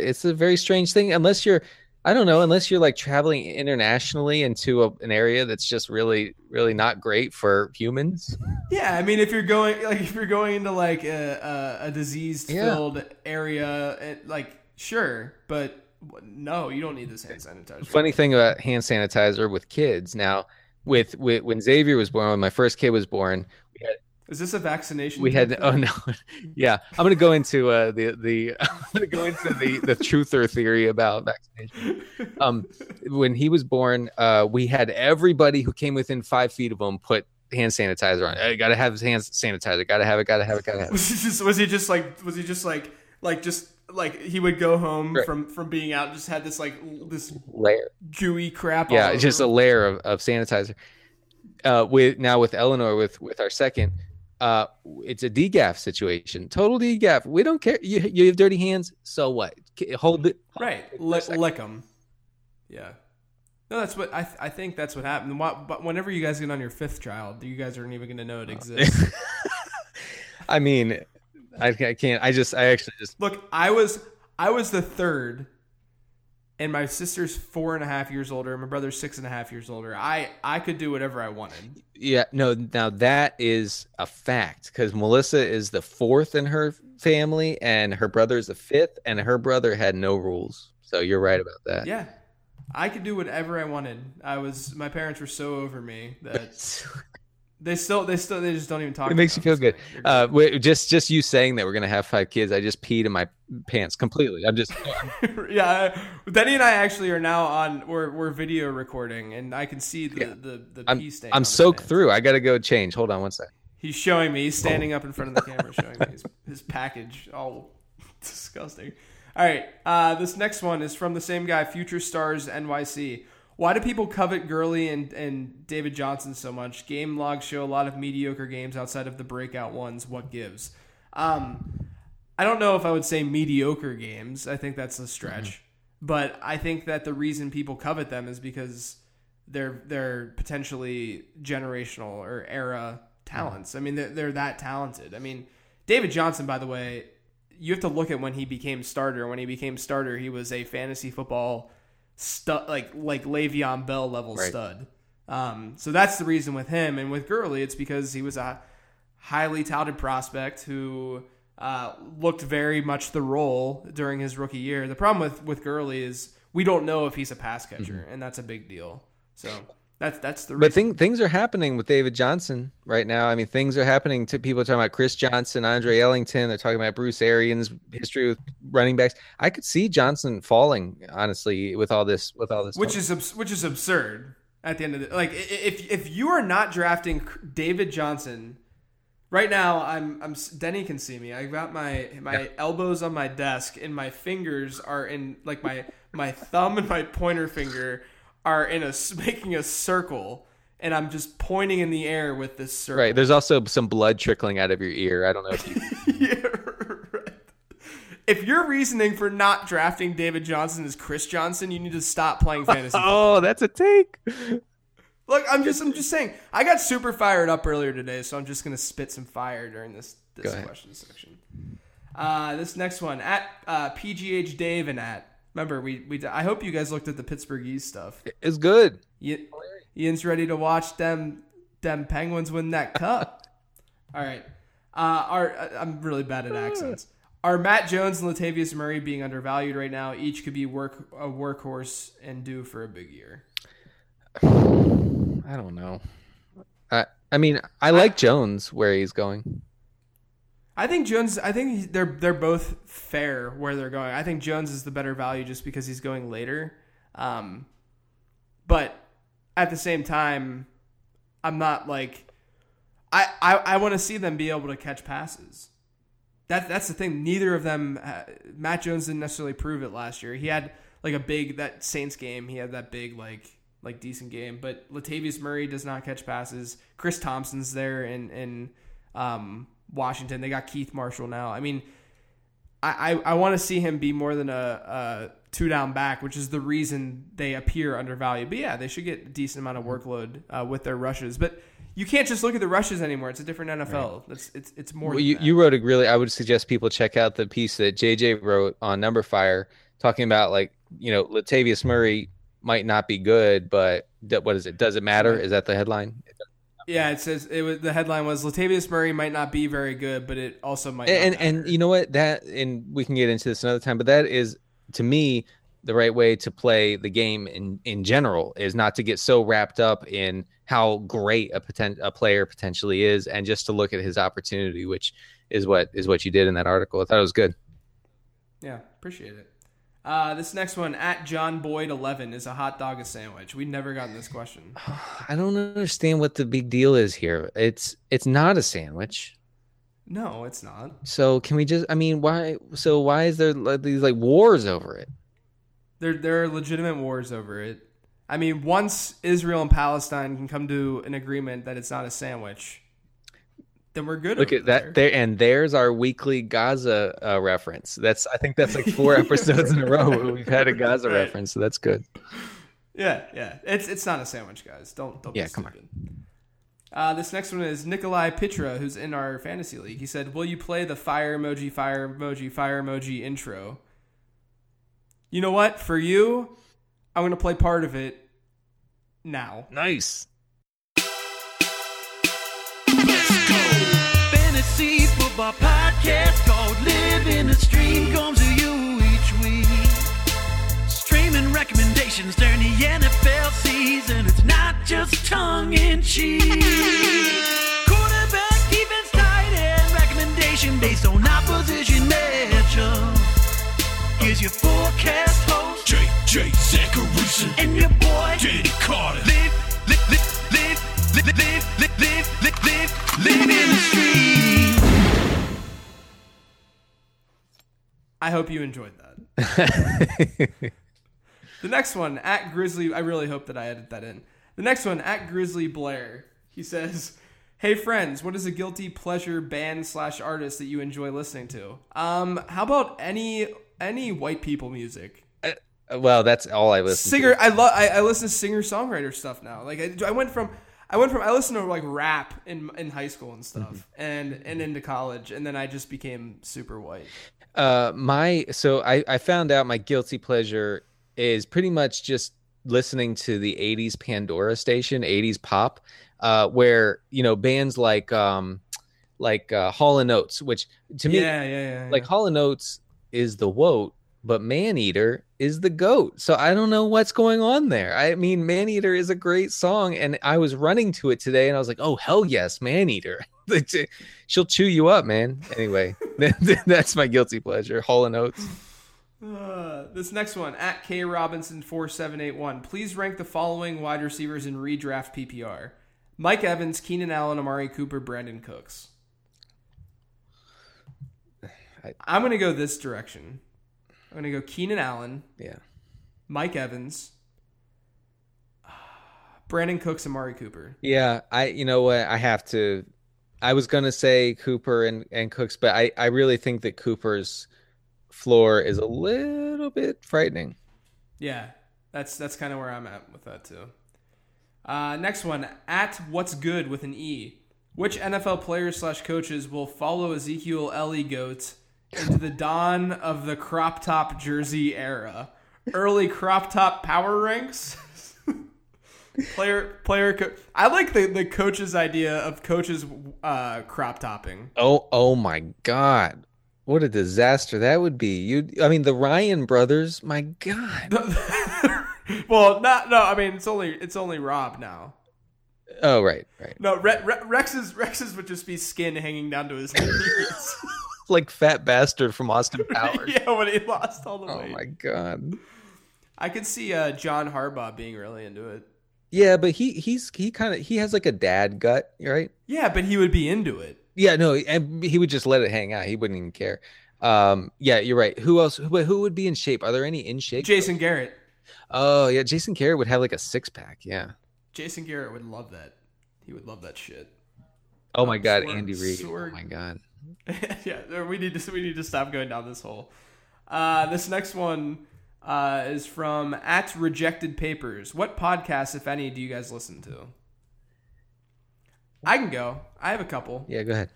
is a very strange thing unless you're like traveling internationally into an area that's just really really not great for humans. Yeah, I mean if you're going into like a disease-filled area, like sure, but no, you don't need this hand sanitizer. Funny thing about hand sanitizer with kids now. With when Xavier was born, when my first kid was born, is this a vaccination? I'm going to go into the truther theory about vaccination. When he was born, we had everybody who came within 5 feet of him put hand sanitizer on. I got to have his hand sanitizer. Got to have it. Was he just like he would go home from being out and just had this like this layer gooey crap. Yeah, just a layer of sanitizer. With Eleanor, with our second, it's a DGAF situation. Total DGAF. We don't care. You have dirty hands. So what? Hold it. Right. Lick them. Yeah. No, that's what I think. That's what happened. But whenever you guys get on your fifth child, you guys aren't even going to know it exists. I mean. I can't. I actually just look. I was the third, and my sister's 4.5 years older, and my brother's 6.5 years older. I could do whatever I wanted. Yeah, no. Now that is a fact because Melissa is the fourth in her family, and her brother is the fifth, and her brother had no rules. So you're right about that. Yeah, I could do whatever I wanted. My parents were so over me that. They just don't even talk. It makes you feel good. Just you saying that we're gonna have 5 kids. I just peed in my pants completely. I'm just yeah. Denny and I actually are now on. We're video recording, and I can see the pee stain. I'm soaked through. I gotta go change. Hold on one sec. He's showing me. He's standing up in front of the camera, showing me his package. All disgusting. All right. This next one is from the same guy, Future Stars NYC. Why do people covet Gurley and David Johnson so much? Game logs show a lot of mediocre games outside of the breakout ones. What gives? I don't know if I would say mediocre games. I think that's a stretch. Mm-hmm. But I think that the reason people covet them is because they're potentially generational or era talents. I mean, they're that talented. I mean, David Johnson, by the way, you have to look at when he became starter. When he became starter, he was a fantasy football stud, like Le'Veon Bell level stud. So that's the reason with him. And with Gurley, it's because he was a highly touted prospect who looked very much the role during his rookie year. The problem with Gurley is we don't know if he's a pass catcher, and that's a big deal. So that's the reason. But things are happening with David Johnson right now. I mean, things are happening to people talking about Chris Johnson, Andre Ellington. They're talking about Bruce Arians' history with running backs. I could see Johnson falling, honestly, with all this, which is absurd. At the end of the if you are not drafting David Johnson. Right now, I'm Denny can see me. I've got my elbows on my desk, and my fingers are in like my thumb and my pointer finger are in making a circle, and I'm just pointing in the air with this circle. Right. There's also some blood trickling out of your ear. I don't know if you. Right. If your reasoning for not drafting David Johnson is Chris Johnson, you need to stop playing fantasy. Oh, that's a take. Look, I'm just saying. I got super fired up earlier today, so I'm just gonna spit some fire during this question section. This next one at PGH Dave and at. Remember, we I hope you guys looked at the Pittsburgh East stuff. It's good. Ian's ready to watch them Penguins win that cup. All right. I'm really bad at accents. Are Matt Jones and Latavius Murray being undervalued right now? Each could be a workhorse and due for a big year. I don't know. I mean, I like Jones where he's going. I think they're both fair where they're going. I think Jones is the better value just because he's going later. But at the same time, I'm not like I want to see them be able to catch passes. That's the thing. Neither of them. Matt Jones didn't necessarily prove it last year. He had like a big that Saints game. He had that big like decent game, but Latavius Murray does not catch passes. Chris Thompson's there in Washington. They got Keith Marshall now. I mean, I want to see him be more than a two down back, which is the reason they appear undervalued. But yeah, they should get a decent amount of workload with their rushes. But you can't just look at the rushes anymore. It's a different NFL. It's more. Well, you wrote a really. I would suggest people check out the piece that JJ wrote on Number Fire, talking about Latavius Murray might not be good, but what is it? Does it matter? Is that the headline? Yeah, it says the headline was Latavius Murray might not be very good, but it also might. And you know what? And we can get into this another time, but that is to me the right way to play the game in general is not to get so wrapped up in how great a player potentially is, and just to look at his opportunity, which is what you did in that article. I thought it was good. Yeah, appreciate it. This next one at John Boyd 11 is a hot dog a sandwich. We've never gotten this question. I don't understand what the big deal is here. It's not a sandwich. No, it's not. So can we just? I mean, why? So why is there these wars over it? There are legitimate wars over it. I mean, once Israel and Palestine can come to an agreement that it's not a sandwich, then we're good. Look at that there, and there's our weekly Gaza reference. I think that's like 4 episodes in a row where we've had a Gaza reference, so that's good. Yeah. It's not a sandwich, guys. Don't be stupid. Come on. This next one is Nikolai Pitra, who's in our fantasy league. He said, "Will you play the fire emoji intro?" You know what? For you, I'm going to play part of it now. Nice. Football podcast called Live in the Stream comes to you each week. Streaming recommendations during the NFL season. It's not just tongue in cheek. Quarterback, defense, tight end recommendation based on opposition matchup. Here's your forecast host, JJ Zachariason, and your boy, Denny Carter. Live in the Stream. I hope you enjoyed that. The next one, at Grizzly, I really hope that I edit that in. The next one, at Grizzly Blair, he says, hey friends, what is a guilty pleasure band/artist that you enjoy listening to? How about any white people music? Well, that's all I listen to. I listen to singer-songwriter stuff now. Like I went from I listened to like rap in high school and stuff, mm-hmm. and into college, and then I just became super white. I found out my guilty pleasure is pretty much just listening to the 80s Pandora station, 80s pop, where, you know, bands like Hall & Oates, which to me, Hall & Oates is the Woat, but Maneater is the goat. So I don't know what's going on there. I mean, Maneater is a great song, and I was running to it today, and I was like, oh, hell yes, Maneater. She'll chew you up, man. Anyway, that's my guilty pleasure, Hall & Oates. This next one, at KRobinson4781. Please rank the following wide receivers in redraft PPR. Mike Evans, Keenan Allen, Amari Cooper, Brandon Cooks. I'm going to go this direction. I'm going to go Keenan Allen. Yeah. Mike Evans. Brandon Cooks, Amari Cooper. Yeah, I was going to say Cooper and Cooks, but I really think that Cooper's floor is a little bit frightening. Yeah, that's kind of where I'm at with that too. Next one, at What's Good with an E. Which NFL players/coaches will follow Ezekiel Elliott into the dawn of the crop top jersey era? Early crop top power ranks? I like the coach's idea of coaches crop topping. Oh my God. What a disaster that would be. The Ryan brothers, my God. Well, it's only Rob now. Oh, right. No, Rex's would just be skin hanging down to his knees. Like Fat Bastard from Austin Powers. Yeah, when he lost all the weight. Oh, my God. I could see John Harbaugh being really into it. Yeah, but he has like a dad gut, right? Yeah, but he would be into it. Yeah, no, and he would just let it hang out. He wouldn't even care. Yeah, you're right. Who else? Who would be in shape? Are there any in shape? Jason Garrett. Oh, yeah, Jason Garrett would have like a six-pack, yeah. Jason Garrett would love that. He would love that shit. Oh, my God, Andy Reid. Oh, my God. Yeah, we need to stop going down this hole. This next one is from at Rejected Papers. What podcasts, if any, do you guys listen to? I can go. I have a couple. Yeah, go ahead.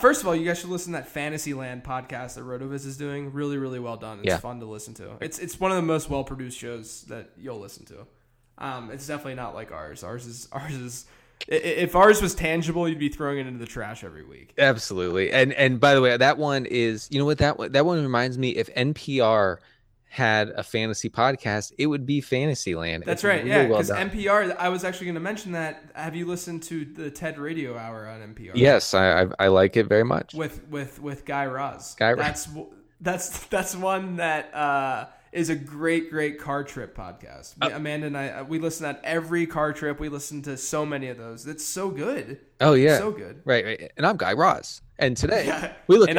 First of all, you guys should listen to that Fantasyland podcast that RotoViz is doing. Really, really well done. It's fun to listen to. It's one of the most well-produced shows that you'll listen to. It's definitely not like ours. Ours is. If ours was tangible, you'd be throwing it into the trash every week. Absolutely. And by the way, that one is, you know what, that one reminds me, if NPR had a fantasy podcast, it would be Fantasyland. That's right. Yeah, because NPR, I was actually going to mention that. Have you listened to the TED Radio Hour on NPR? Yes, I like it very much. With Guy Raz. That's one that is a great car trip podcast. Amanda and I, we listen to that every car trip. We listen to so many of those. It's so good. Oh yeah, so good. Right. And I'm Guy Raz. And today we look.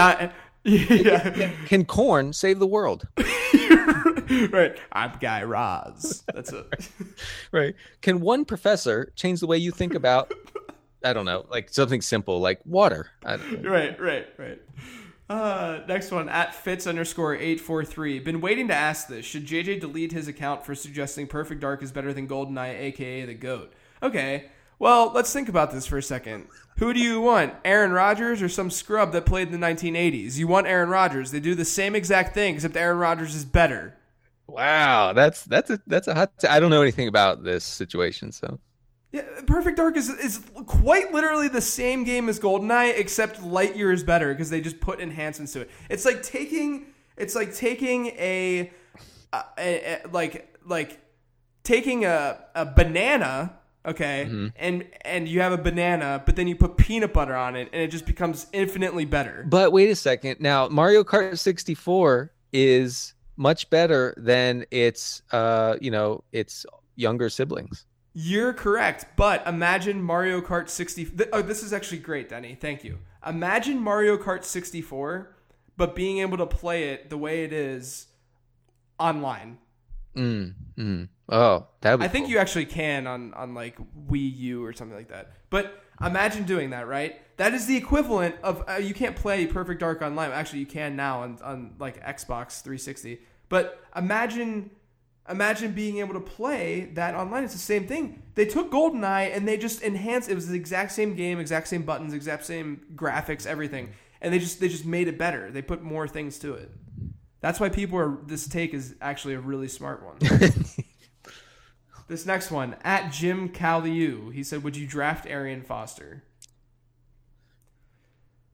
Can corn save the world? Right. I'm Guy Raz. That's it. Right. Can one professor change the way you think about, I don't know, like something simple like water? I don't know. Right. Next one, at Fitz_843. Been waiting to ask this. Should JJ delete his account for suggesting Perfect Dark is better than GoldenEye, a.k.a. the GOAT? Okay. Well, let's think about this for a second. Who do you want, Aaron Rodgers or some scrub that played in the 1980s? You want Aaron Rodgers. They do the same exact thing, except Aaron Rodgers is better. Wow, that's a hot. I don't know anything about this situation, so. Yeah, Perfect Dark is quite literally the same game as GoldenEye, except light years better because they just put enhancements to it. It's like taking a banana. Okay, mm-hmm. and you have a banana, but then you put peanut butter on it, and it just becomes infinitely better. But wait a second. Now, Mario Kart 64 is much better than its younger siblings. You're correct, but imagine Mario Kart 64. Oh, this is actually great, Denny. Thank you. Imagine Mario Kart 64, but being able to play it the way it is online. Oh, that would be cool. You actually can on like Wii U or something like that. But imagine doing that, right? That is the equivalent of you can't play Perfect Dark online. Actually, you can now on like Xbox 360. But imagine being able to play that online. It's the same thing. They took GoldenEye and they just enhanced it. It was the exact same game, exact same buttons, exact same graphics, everything. And they just made it better. They put more things to it. That's why this take is actually a really smart one. This next one, at Jim Caliu, he said, would you draft Arian Foster?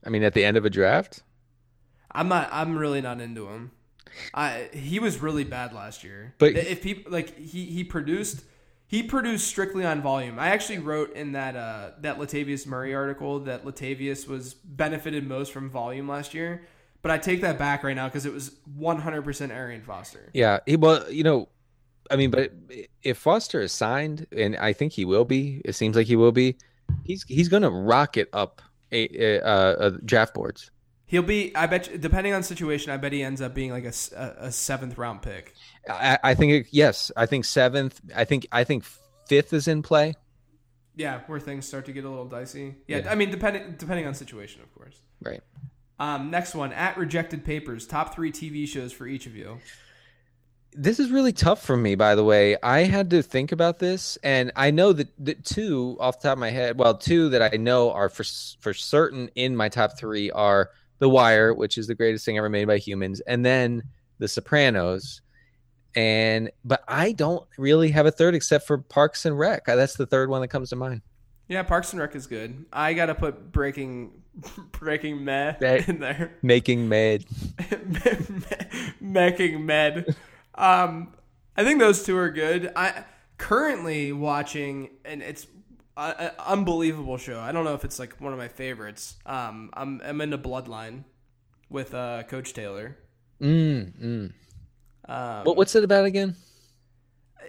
I mean, at the end of a draft? I'm really not into him. He was really bad last year. But if people like he produced strictly on volume. I actually wrote in that Latavius Murray article that Latavius was benefited most from volume last year. But I take that back right now because it was 100% Arian Foster. Yeah, but if Foster is signed, and I think he will be, it seems like he will be. He's gonna rocket up draft boards. He'll be, I bet, depending on situation, I bet he ends up being like a seventh round pick. I think seventh. I think fifth is in play. Yeah, where things start to get a little dicey. Yeah. I mean, depending on situation, of course. Right. Next one, at Rejected Papers, top 3 TV shows for each of you. This is really tough for me, by the way. I had to think about this, and I know that the 2 off the top of my head, well, 2 that I know are for certain in my top 3 are The Wire, which is the greatest thing ever made by humans, and then The Sopranos. But I don't really have a third except for Parks and Rec. That's the third one that comes to mind. Yeah, Parks and Rec is good. I got to put Breaking Med in there. Making Med. Making Med. I think those 2 are good. I currently watching, and it's an unbelievable show. I don't know if it's like one of my favorites. I'm into Bloodline with Coach Taylor. What's it about again?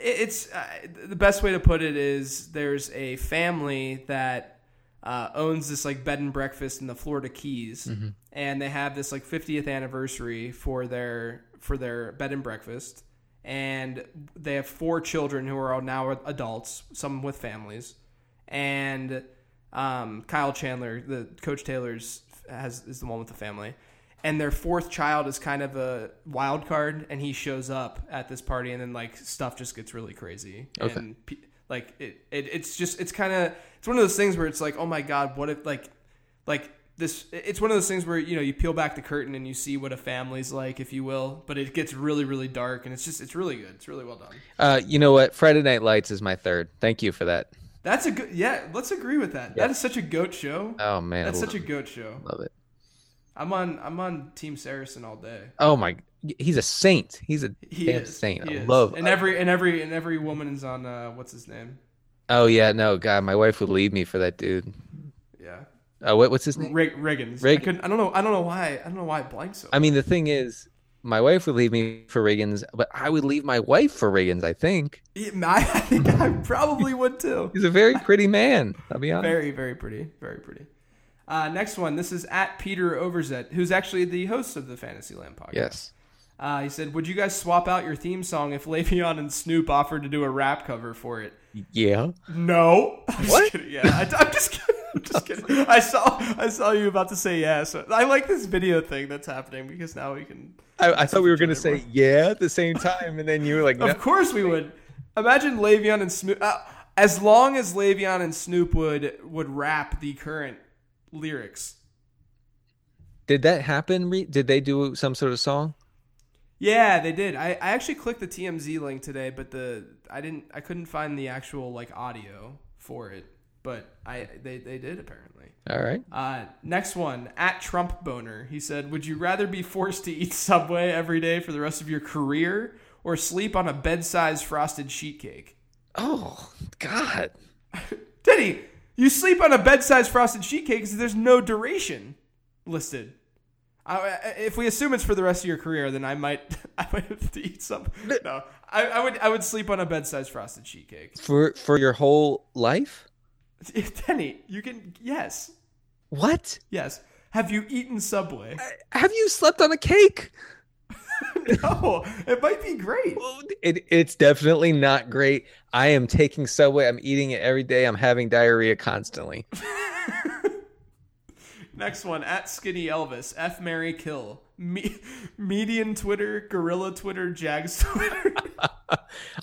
It's the best way to put it is there's a family that owns this like bed and breakfast in the Florida Keys, and they have this like 50th anniversary for their bed and breakfast, and they have 4 children who are all now adults, some with families, and Kyle Chandler, the Coach Taylor's, is the one with the family. And their 4th child is kind of a wild card, and he shows up at this party, and then like stuff just gets really crazy. Okay. And like it's one of those things where it's like, oh my God, what if like this? It's one of those things where you peel back the curtain and you see what a family's like, if you will. But it gets really, really dark, and it's really good. It's really well done. You know what? Friday Night Lights is my 3rd. Thank you for that. That's a good. Yeah, let's agree with that. Yep. That is such a goat show. Oh man, that's such a goat show. Love it. I'm on Team Saracen all day. Oh my! He's a saint. He's a damn saint. I love him. And every woman is on what's his name? Oh yeah, no God, my wife would leave me for that dude. Yeah. What's his name? Riggins. I don't know why. I don't know why it blanks so much. I mean, the thing is, my wife would leave me for Riggins, but I would leave my wife for Riggins. I think. I think I probably would too. He's a very pretty man. I'll be honest. Very, very pretty. Very pretty. Next one, this is at Peter Overzet, who's actually the host of the Fantasyland podcast. Yes. He said, would you guys swap out your theme song if Le'Veon and Snoop offered to do a rap cover for it? Yeah. No. What? Yeah, I'm just kidding. I'm just kidding. I saw you about to say yeah. So I like this video thing that's happening because now we can. I thought we were going to say yeah at the same time, and then you were like, no. Of course we would. Imagine Le'Veon and Snoop. As long as Le'Veon and Snoop would rap the current lyrics. Did that happen? Did they do some sort of song? Yeah, they did. I actually clicked the TMZ link today, but I couldn't find the actual like audio for it, but they did apparently. All right. Next one, at Trump Boner. He said, would you rather be forced to eat Subway every day for the rest of your career or sleep on a bed-sized frosted sheet cake? Oh God. Denny, you sleep on a bed-sized frosted sheet cake because there's no duration listed. If we assume it's for the rest of your career, then I might have to eat some. No, I would sleep on a bed-sized frosted sheet cake for your whole life. Denny, you can yes. What? Yes. Have you eaten Subway? Have you slept on a cake? No, it might be great. It's definitely not great. I am taking Subway. I'm eating it every day. I'm having diarrhea constantly. Next one, at Skinny Elvis, F, marry, kill. Median Twitter, Gorilla Twitter, Jags Twitter.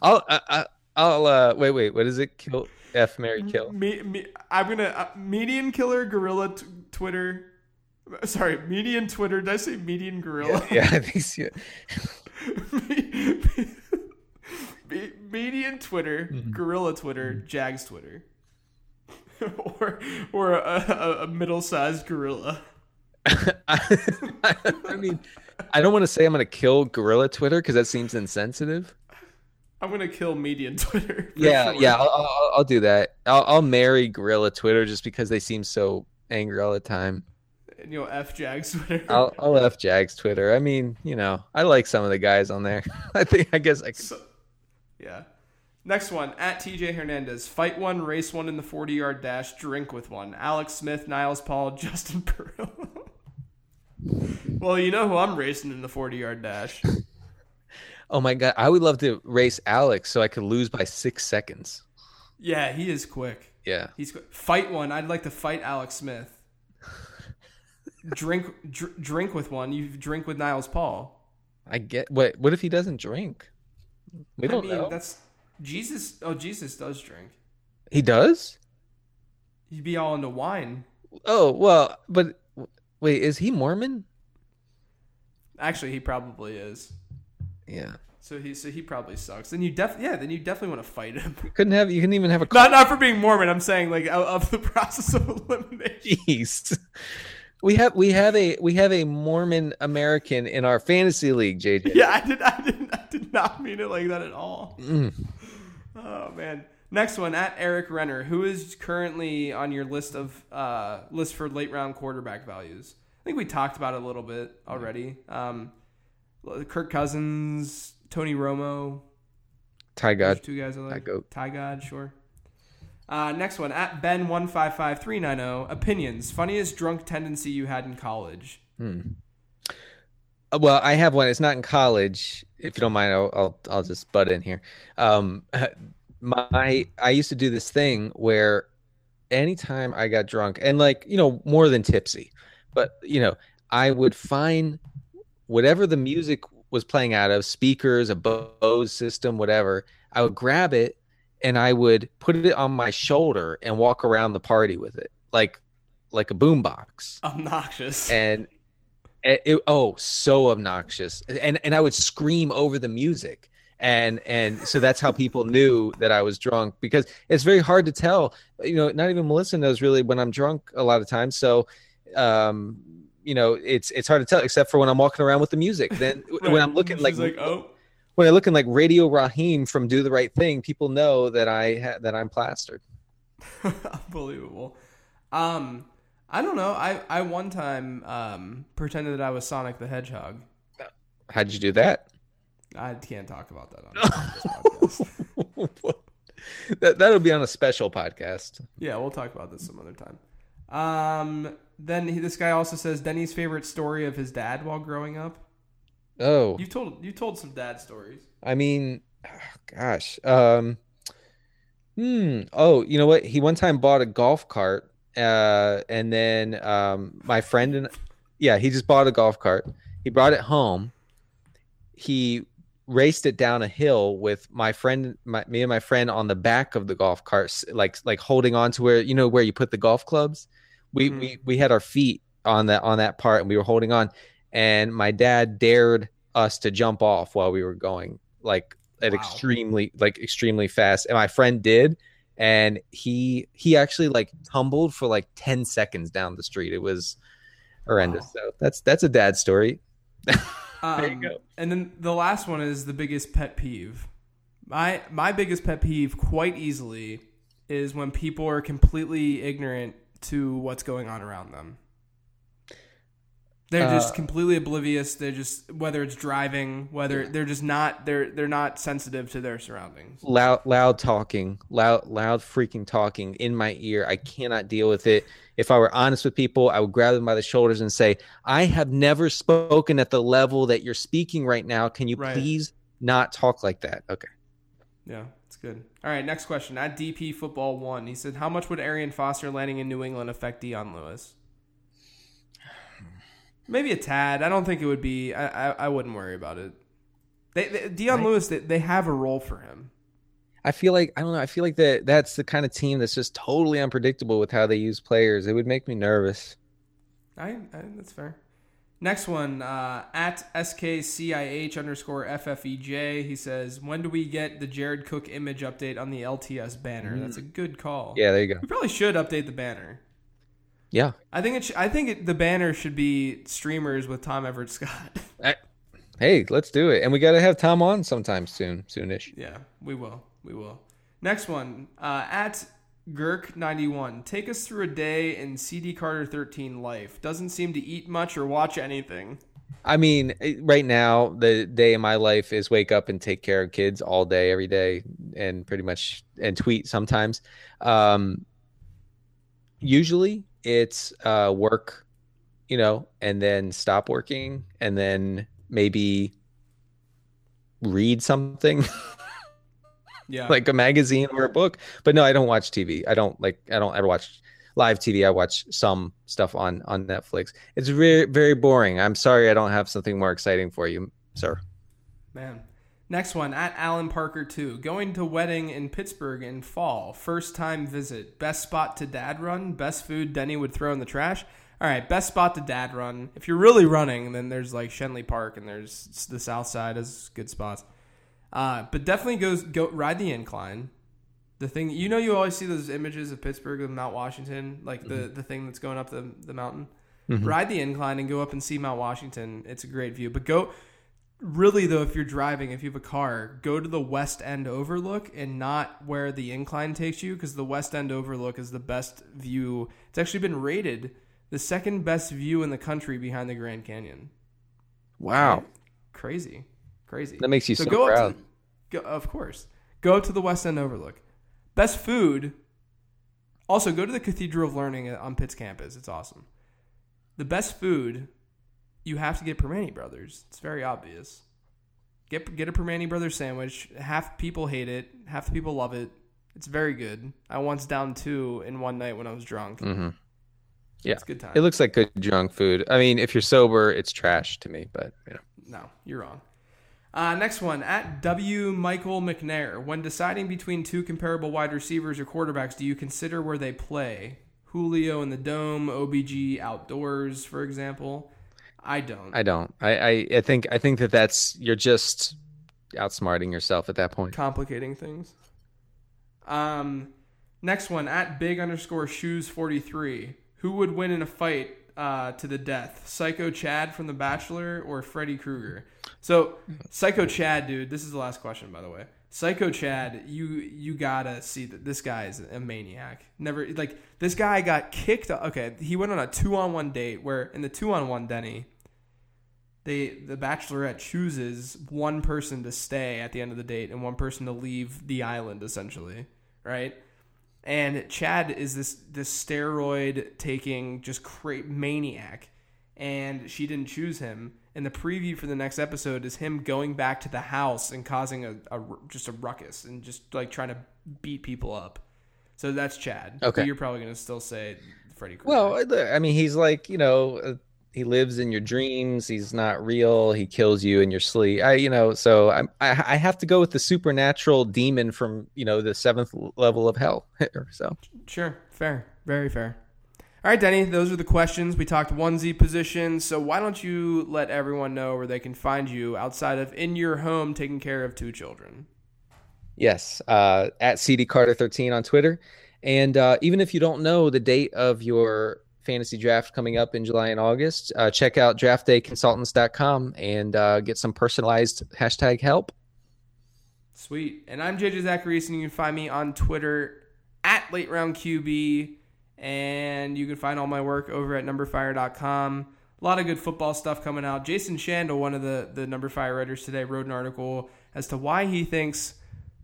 Wait. What is it? Kill, F, marry, kill. Median killer, Gorilla Twitter. Sorry, median Twitter. Did I say median gorilla? Yeah, I think so. Median Twitter, mm-hmm. Gorilla Twitter, Jags Twitter, or a middle-sized gorilla. I mean, I don't want to say I'm going to kill Gorilla Twitter because that seems insensitive. I'm going to kill median Twitter. Yeah, sure. I'll do that. I'll marry Gorilla Twitter just because they seem so angry all the time. And you'll F Jags Twitter. I'll F Jags Twitter. I mean, you know, I like some of the guys on there. I guess I could. So, yeah. Next one, at TJ Hernandez. Fight one, race one in the 40-yard dash, drink with one. Alex Smith, Niles Paul, Justin Perillo. Well, you know who I'm racing in the 40-yard dash. Oh, my God. I would love to race Alex so I could lose by 6 seconds. Yeah, he is quick. Yeah. He's quick. Fight one. I'd like to fight Alex Smith. Drink with one. You drink with Niles Paul. I get. What if he doesn't drink? I don't know. That's Jesus. Oh, Jesus does drink. He does. He'd be all into wine. Oh well, but wait, is he Mormon? Actually, he probably is. Yeah. So he probably sucks. Then you definitely want to fight him. You couldn't even have a. Not for being Mormon. I'm saying like of the process of elimination. Jeez. We have a Mormon American in our fantasy league, JJ. Yeah, I did not mean it like that at all. Mm. Oh man. Next one, at Eric Renner, who is currently on your list for late round quarterback values. I think we talked about it a little bit already. Kirk Cousins, Tony Romo, Ty Gad. Two guys I like. Ty Gad, sure. Next one, at Ben155390, opinions, funniest drunk tendency you had in college. Well, I have one. It's not in college. If you don't mind, I'll just butt in here. I used to do this thing where anytime I got drunk and like, you know, more than tipsy, but you know, I would find whatever the music was playing out of, speakers, a Bose system, whatever, I would grab it. And I would put it on my shoulder and walk around the party with it, like a boombox. Obnoxious. And it, so obnoxious. And I would scream over the music. And so that's how people knew that I was drunk, because it's very hard to tell. You know, not even Melissa knows really when I'm drunk a lot of times. So, you know, it's hard to tell except for when I'm walking around with the music. Then right. When I'm looking like oh. When I look in like Radio Raheem from Do the Right Thing, people know that I'm plastered. Unbelievable. I don't know. I one time pretended that I was Sonic the Hedgehog. How'd you do that? I can't talk about that on this podcast. That'll be on a special podcast. Yeah, we'll talk about this some other time. Then this guy also says Denny's favorite story of his dad while growing up. Oh, you told some dad stories. I mean, gosh. Oh, you know what? He one time bought a golf cart, and then my friend and he just bought a golf cart. He brought it home. He raced it down a hill with me and my friend on the back of the golf cart, like holding on to where you know where you put the golf clubs. We had our feet on that part, and we were holding on. And my dad dared us to jump off while we were going extremely fast. And my friend did. And he actually like tumbled for like 10 seconds down the street. It was horrendous. Wow. So that's a dad story. There you go. And then the last one is the biggest pet peeve. My biggest pet peeve quite easily is when people are completely ignorant to what's going on around them. They're just completely oblivious. They're just, whether it's driving, whether they're just not, they're not sensitive to their surroundings. Loud freaking talking in my ear. I cannot deal with it. If I were honest with people, I would grab them by the shoulders and say, I have never spoken at the level that you're speaking right now. Can you please not talk like that? Okay. Yeah, it's good. All right. Next question. At DP Football One, he said, how much would Arian Foster landing in New England affect Dion Lewis? Maybe a tad. I don't think it would be. I wouldn't worry about it. Dion Lewis, they have a role for him. I feel like, I don't know. I feel like that's the kind of team that's just totally unpredictable with how they use players. It would make me nervous. That's fair. Next one, at SKCIH_FFEJ, he says, when do we get the Jared Cook image update on the LTS banner? That's a good call. Yeah, there you go. We probably should update the banner. Yeah, I think the banner should be streamers with Tom Everett Scott. Hey, let's do it, and we got to have Tom on sometime soonish. Yeah, we will. Next one, at Gurk91, take us through a day in CD Carter 13 life. Doesn't seem to eat much or watch anything. I mean, right now the day in my life is wake up and take care of kids all day, every day, and pretty much and tweet sometimes. Usually. It's work, and then stop working and then maybe read something like a magazine or a book. But no, I don't watch TV. I don't ever watch live TV. I watch some stuff on Netflix. It's very, very boring. I'm sorry. I don't have something more exciting for you, sir. Man. Next one, at Alan Parker 2. Going to wedding in Pittsburgh in fall. First time visit. Best spot to dad run. Best food Denny would throw in the trash. All right, best spot to dad run. If you're really running, then there's like Shenley Park and there's the South Side as good spots. But definitely go ride the incline. The thing, you always see those images of Pittsburgh and Mount Washington, like the thing that's going up the mountain. Mm-hmm. Ride the incline and go up and see Mount Washington. It's a great view. But go. Really, though, if you're driving, if you have a car, go to the West End Overlook and not where the incline takes you, because the West End Overlook is the best view. It's actually been rated the second best view in the country behind the Grand Canyon. Wow. Right? Crazy. That makes you so proud. Of course. Go to the West End Overlook. Best food. Also, go to the Cathedral of Learning on Pitt's campus. It's awesome. The best food... You have to get Permane Brothers. It's very obvious. Get a Permane Brothers sandwich. Half people hate it. Half the people love it. It's very good. I once downed 2 in one night when I was drunk. Mm-hmm. Yeah. It's a good time. It looks like good junk food. I mean, if you're sober, it's trash to me, but, No, you're wrong. Next one, at W. Michael McNair. When deciding between two comparable wide receivers or quarterbacks, do you consider where they play? Julio in the Dome, OBG outdoors, for example. I don't. I think that's you're just outsmarting yourself at that point. Complicating things. Next one, at big_shoes43. Who would win in a fight to the death? Psycho Chad from The Bachelor or Freddy Krueger? So Psycho Chad, dude. This is the last question, by the way. Psycho Chad, you gotta see that this guy is a maniac. Never like this guy got kicked. Okay, he went on a 2-on-1 date where in the 2-on-1 Denny. The Bachelorette chooses one person to stay at the end of the date and one person to leave the island, essentially, right? And Chad is this steroid-taking, just maniac, and she didn't choose him. And the preview for the next episode is him going back to the house and causing just a ruckus and just, like, trying to beat people up. So that's Chad. Okay. But you're probably going to still say Freddy Krueger. Well, I mean, he's like, he lives in your dreams. He's not real. He kills you in your sleep. I have to go with the supernatural demon from, the 7th level of hell. So sure. Fair. Very fair. All right, Denny, those are the questions. We talked onesie positions. So why don't you let everyone know where they can find you outside of in your home, taking care of 2 children. Yes. At CD Carter 13 on Twitter. And even if you don't know the date of your fantasy draft coming up in July and August, check out draftdayconsultants.com and get some personalized #help. Sweet. And I'm JJ Zachariason. You can find me on Twitter at LateRoundQB, and you can find all my work over at numberfire.com. A lot of good football stuff coming out. Jason Shandel, one of the number 5 writers today, wrote an article as to why he thinks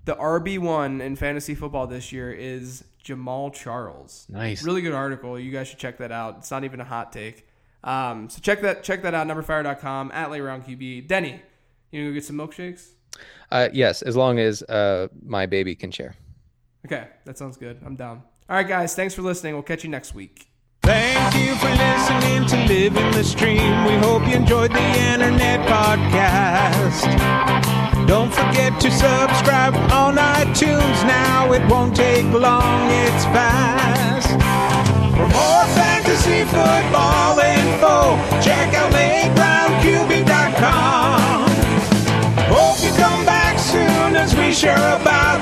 the RB1 in fantasy football this year is Jamal Charles. Nice. Really good article. You guys should check that out. It's not even a hot take. So check that out, numberfire.com, at LayRoundQB. Denny, you gonna go get some milkshakes? Yes, as long as my baby can share. Okay, that sounds good. I'm down. All right, guys, thanks for listening. We'll catch you next week. Thank you for listening to Living the Stream. We hope you enjoyed the internet podcast. Don't forget to subscribe on iTunes now. It won't take long, it's fast. For more fantasy football info, check out LayGroundQB.com. Hope you come back soon as we share about